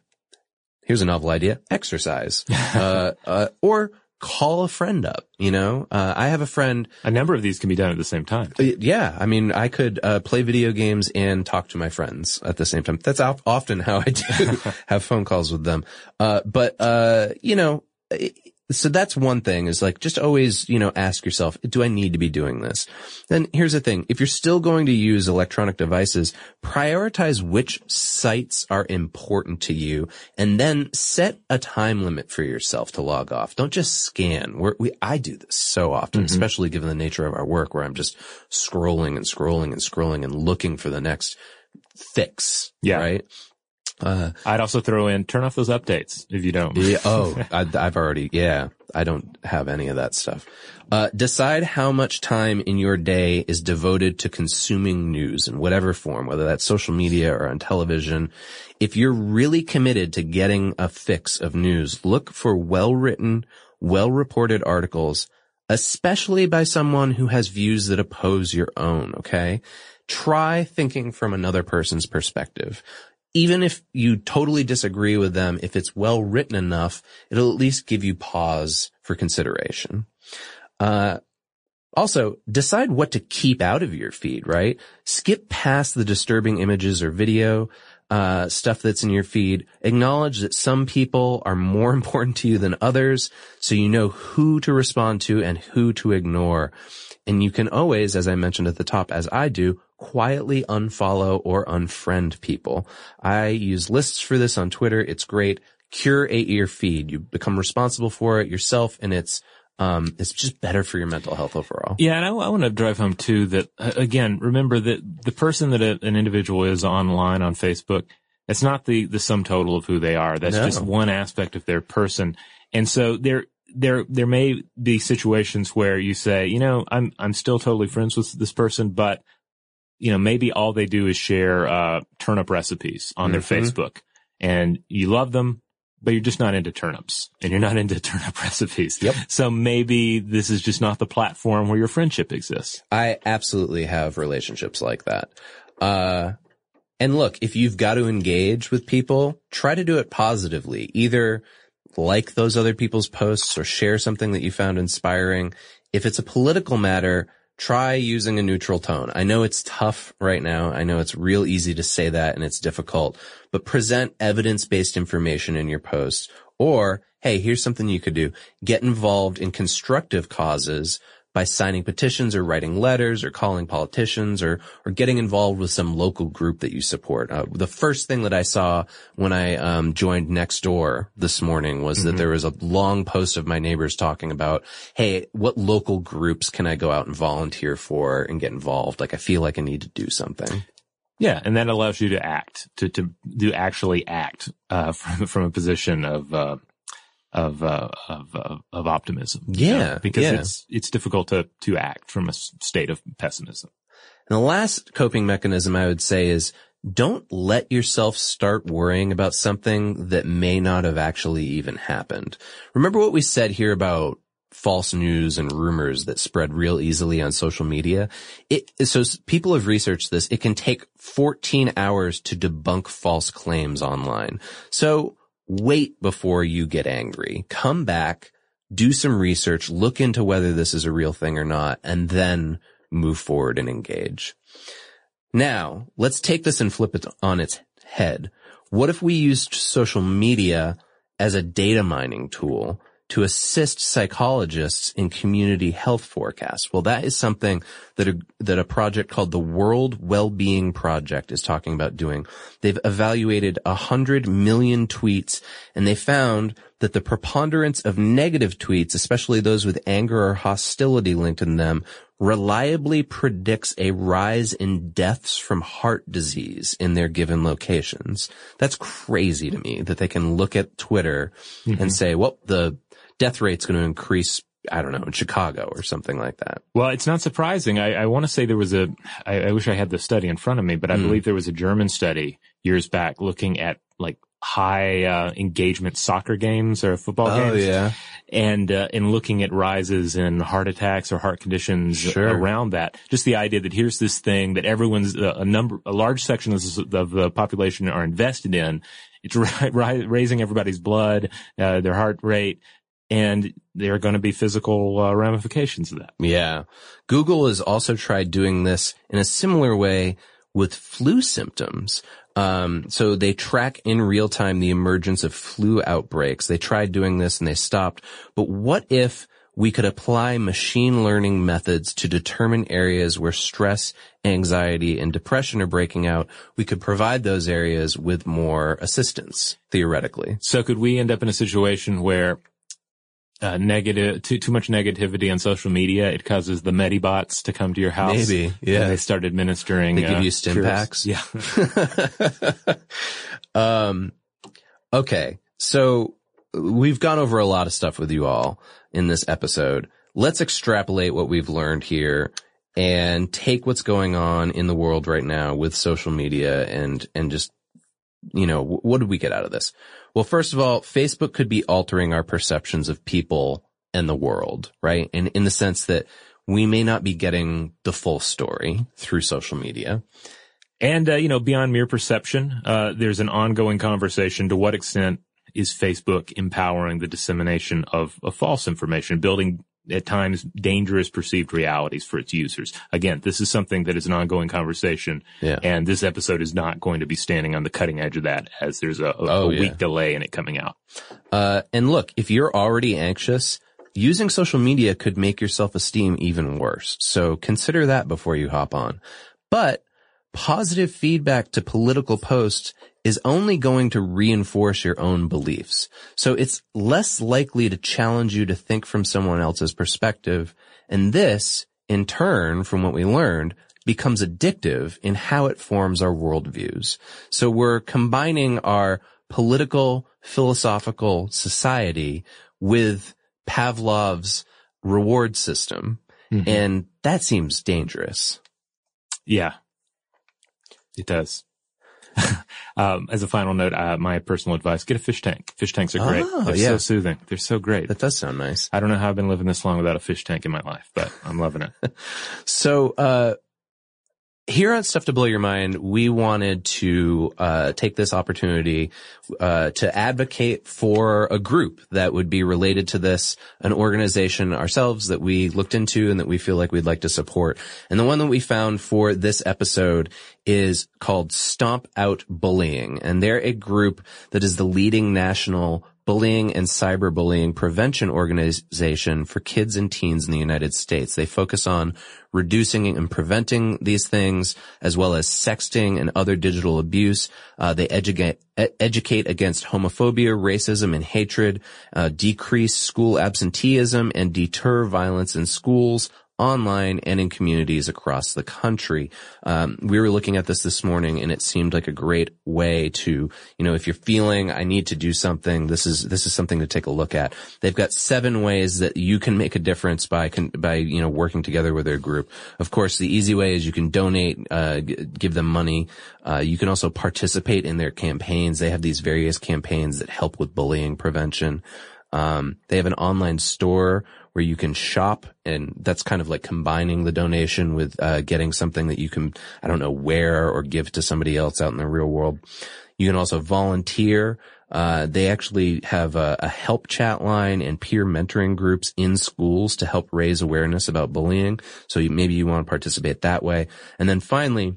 here's a novel idea, exercise, uh, uh, or call a friend up, you know, uh, I have a friend. A number of these can be done at the same time. Yeah. I mean, I could, uh, play video games and talk to my friends at the same time. That's often how I do have phone calls with them. Uh, but, uh, you know, it, so that's one thing, is like, just always, you know, ask yourself, do I need to be doing this? Then here's the thing. If you're still going to use electronic devices, prioritize which sites are important to you, and then set a time limit for yourself to log off. Don't just scan. We're, we, I do this so often, mm-hmm. especially given the nature of our work, where I'm just scrolling and scrolling and scrolling and looking for the next fix. Yeah. Right. Uh, I'd also throw in, turn off those updates if you don't. Yeah, oh, I, I've already, yeah, I don't have any of that stuff. Uh, decide how much time in your day is devoted to consuming news in whatever form, whether that's social media or on television. If you're really committed to getting a fix of news, look for well-written, well-reported articles, especially by someone who has views that oppose your own, okay? Try thinking from another person's perspective. Even if you totally disagree with them, if it's well-written enough, it'll at least give you pause for consideration. Uh, also, decide what to keep out of your feed, right? Skip past the disturbing images or video uh stuff that's in your feed. Acknowledge that some people are more important to you than others, so you know who to respond to and who to ignore. And you can always, as I mentioned at the top, as I do, quietly unfollow or unfriend people. I use lists for this on Twitter. It's great. Curate your feed. You become responsible for it yourself, and it's Um, it's just better for your mental health overall. Yeah, and I, I want to drive home, too, that, uh, again, remember that the person that a, an individual is online on Facebook, that's not the, the sum total of who they are. That's no. just one aspect of their person. And so there there there may be situations where you say, you know, I'm I'm still totally friends with this person, but, you know, maybe all they do is share uh turnip recipes on mm-hmm. their Facebook. And you love them, but you're just not into turnips and you're not into turnip recipes. Yep. So maybe this is just not the platform where your friendship exists. I absolutely have relationships like that. Uh, and look, if you've got to engage with people, try to do it positively. Either like those other people's posts or share something that you found inspiring. If it's a political matter, try using a neutral tone. I know it's tough right now. I know it's real easy to say that and it's difficult, but present evidence-based information in your posts. Or, hey, here's something you could do. Get involved in constructive causes by signing petitions or writing letters or calling politicians or, or getting involved with some local group that you support. Uh, the first thing that I saw when I um, joined Nextdoor this morning was mm-hmm. that there was a long post of my neighbors talking about, hey, what local groups can I go out and volunteer for and get involved? Like, I feel like I need to do something. Yeah, and that allows you to act, to, to do actually act uh, from, from a position of uh, of, uh, of of of optimism. Yeah, you know? because yeah. it's it's difficult to to act from a state of pessimism. And the last coping mechanism I would say is don't let yourself start worrying about something that may not have actually even happened. Remember what we said here about false news and rumors that spread real easily on social media. It, so people have researched this. It can take fourteen hours to debunk false claims online. So wait before you get angry. Come back, do some research, look into whether this is a real thing or not, and then move forward and engage. Now, let's take this and flip it on its head. What if we used social media as a data mining tool to assist psychologists in community health forecasts? Well, that is something that a, that a project called the World Wellbeing Project is talking about doing. They've evaluated one hundred million tweets, and they found that the preponderance of negative tweets, especially those with anger or hostility linked in them, reliably predicts a rise in deaths from heart disease in their given locations. That's crazy to me that they can look at Twitter mm-hmm. and say, well, the death rate's going to increase, I don't know, in Chicago or something like that. Well, it's not surprising. I, I want to say there was a, I, I wish I had the study in front of me, but I mm. believe there was a German study years back looking at like high uh, engagement soccer games or football oh, games. Yeah. And, uh, and looking at rises in heart attacks or heart conditions sure. around that. Just the idea that here's this thing that everyone's, uh, a number, a large section of the population are invested in. It's ri- ri- raising everybody's blood, uh, their heart rate. And there are going to be physical uh, ramifications of that. Yeah. Google has also tried doing this in a similar way with flu symptoms. Um, so they track in real time the emergence of flu outbreaks. They tried doing this and they stopped. But what if we could apply machine learning methods to determine areas where stress, anxiety, and depression are breaking out? We could provide those areas with more assistance, theoretically. So could we end up in a situation where Uh, negative, too, too much negativity on social media, it causes the Medibots to come to your house? Maybe, yeah. They start administering. They give uh, you stim cures. Packs. Yeah. um, okay. So we've gone over a lot of stuff with you all in this episode. Let's extrapolate what we've learned here and take what's going on in the world right now with social media and, and just you know, what did we get out of this? Well, first of all, Facebook could be altering our perceptions of people and the world, right? And in the sense that we may not be getting the full story through social media. And, uh, you know, beyond mere perception, uh, there's an ongoing conversation. To what extent is Facebook empowering the dissemination of, of false information, building at times dangerous perceived realities for its users? Again, this is something that is an ongoing conversation. Yeah. And this episode is not going to be standing on the cutting edge of that, as there's a, a, oh, a yeah. week delay in it coming out. Uh, and look, if you're already anxious, using social media could make your self-esteem even worse. So consider that before you hop on. But positive feedback to political posts is only going to reinforce your own beliefs. So it's less likely to challenge you to think from someone else's perspective. And this, in turn, from what we learned, becomes addictive in how it forms our worldviews. So we're combining our political, philosophical society with Pavlov's reward system. Mm-hmm. And that seems dangerous. Yeah. It does. um, as a final note, uh, my personal advice, get a fish tank. Fish tanks are great. Oh, They're yeah. so soothing. They're so great. That does sound nice. I don't know how I've been living this long without a fish tank in my life, but I'm loving it. So, uh, here on Stuff to Blow Your Mind, we wanted to, uh, take this opportunity, uh, to advocate for a group that would be related to this, an organization ourselves that we looked into and that we feel like we'd like to support. And the one that we found for this episode is called Stomp Out Bullying. And they're a group that is the leading national bullying and cyberbullying prevention organization for kids and teens in the United States. They focus on reducing and preventing these things, as well as sexting and other digital abuse. Uh, they educate, educate against homophobia, racism, and hatred, uh, decrease school absenteeism, and deter violence in schools, online, and in communities across the country. Um, we were looking at this this morning, and it seemed like a great way to, you know, if you're feeling, I need to do something, this is, this is something to take a look at. They've got seven ways that you can make a difference by, by, you know, working together with their group. Of course, the easy way is you can donate, uh, give them money. Uh, you can also participate in their campaigns. They have these various campaigns that help with bullying prevention. Um, they have an online store where you can shop, and that's kind of like combining the donation with, uh, getting something that you can, I don't know, wear or give to somebody else out in the real world. You can also volunteer. Uh, they actually have a, a help chat line and peer mentoring groups in schools to help raise awareness about bullying. So you, maybe you want to participate that way. And then finally,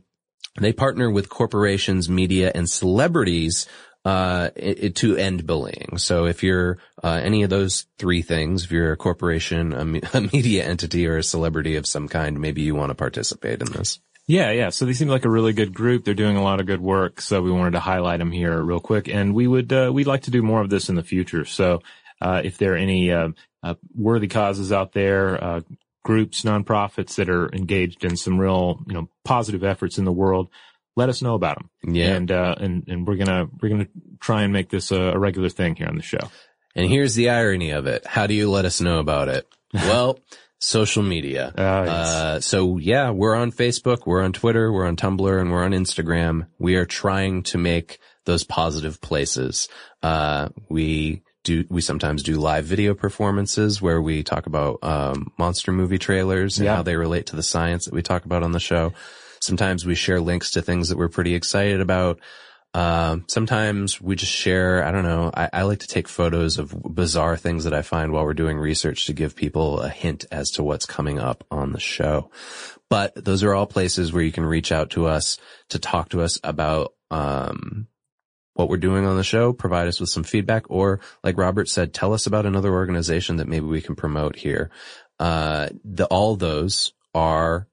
they partner with corporations, media, and celebrities Uh, it, it, to end bullying. So if you're, uh, any of those three things, if you're a corporation, a, me- a media entity, or a celebrity of some kind, maybe you want to participate in this. Yeah, yeah. So they seem like a really good group. They're doing a lot of good work. So we wanted to highlight them here real quick. And we would, uh, we'd like to do more of this in the future. So, uh, if there are any, uh, uh worthy causes out there, uh, groups, nonprofits that are engaged in some real, you know, positive efforts in the world, let us know about them. Yeah. And, uh, and, and we're gonna, we're gonna try and make this a, a regular thing here on the show. And here's the irony of it. How do you let us know about it? Well, social media. Oh, yes. Uh, so yeah, we're on Facebook, we're on Twitter, we're on Tumblr, and we're on Instagram. We are trying to make those positive places. Uh, we, Do, we sometimes do live video performances where we talk about um, monster movie trailers and yeah. how they relate to the science that we talk about on the show. Sometimes we share links to things that we're pretty excited about. Uh, sometimes we just share, I don't know, I, I like to take photos of bizarre things that I find while we're doing research to give people a hint as to what's coming up on the show. But those are all places where you can reach out to us to talk to us about um what we're doing on the show, provide us with some feedback, or like Robert said, tell us about another organization that maybe we can promote here. Uh, the, all those are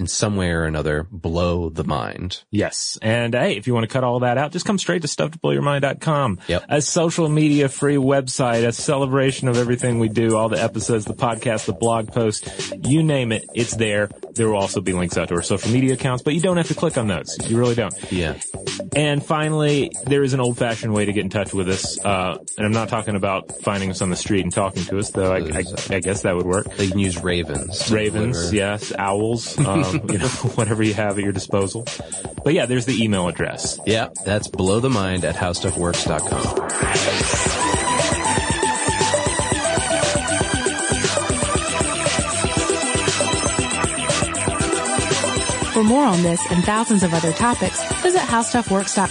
in some way or another blow the mind. Yes. And hey, if you want to cut all that out, just come straight to stuff to blow your mind dot com. Yep. A social media free website, a celebration of everything we do, all the episodes, the podcast, the blog post, you name it, it's there. There will also be links out to our social media accounts, but you don't have to click on those. You really don't. Yeah. And finally, there is an old-fashioned way to get in touch with us. Uh, and I'm not talking about finding us on the street and talking to us, though I, I, I guess that would work. They can use ravens. Ravens, yes. Owls. Um, um, you know, whatever you have at your disposal. But yeah, there's the email address. Yeah, that's blowthemind at howstuffworks dot com. For more on this and thousands of other topics, visit howstuffworks dot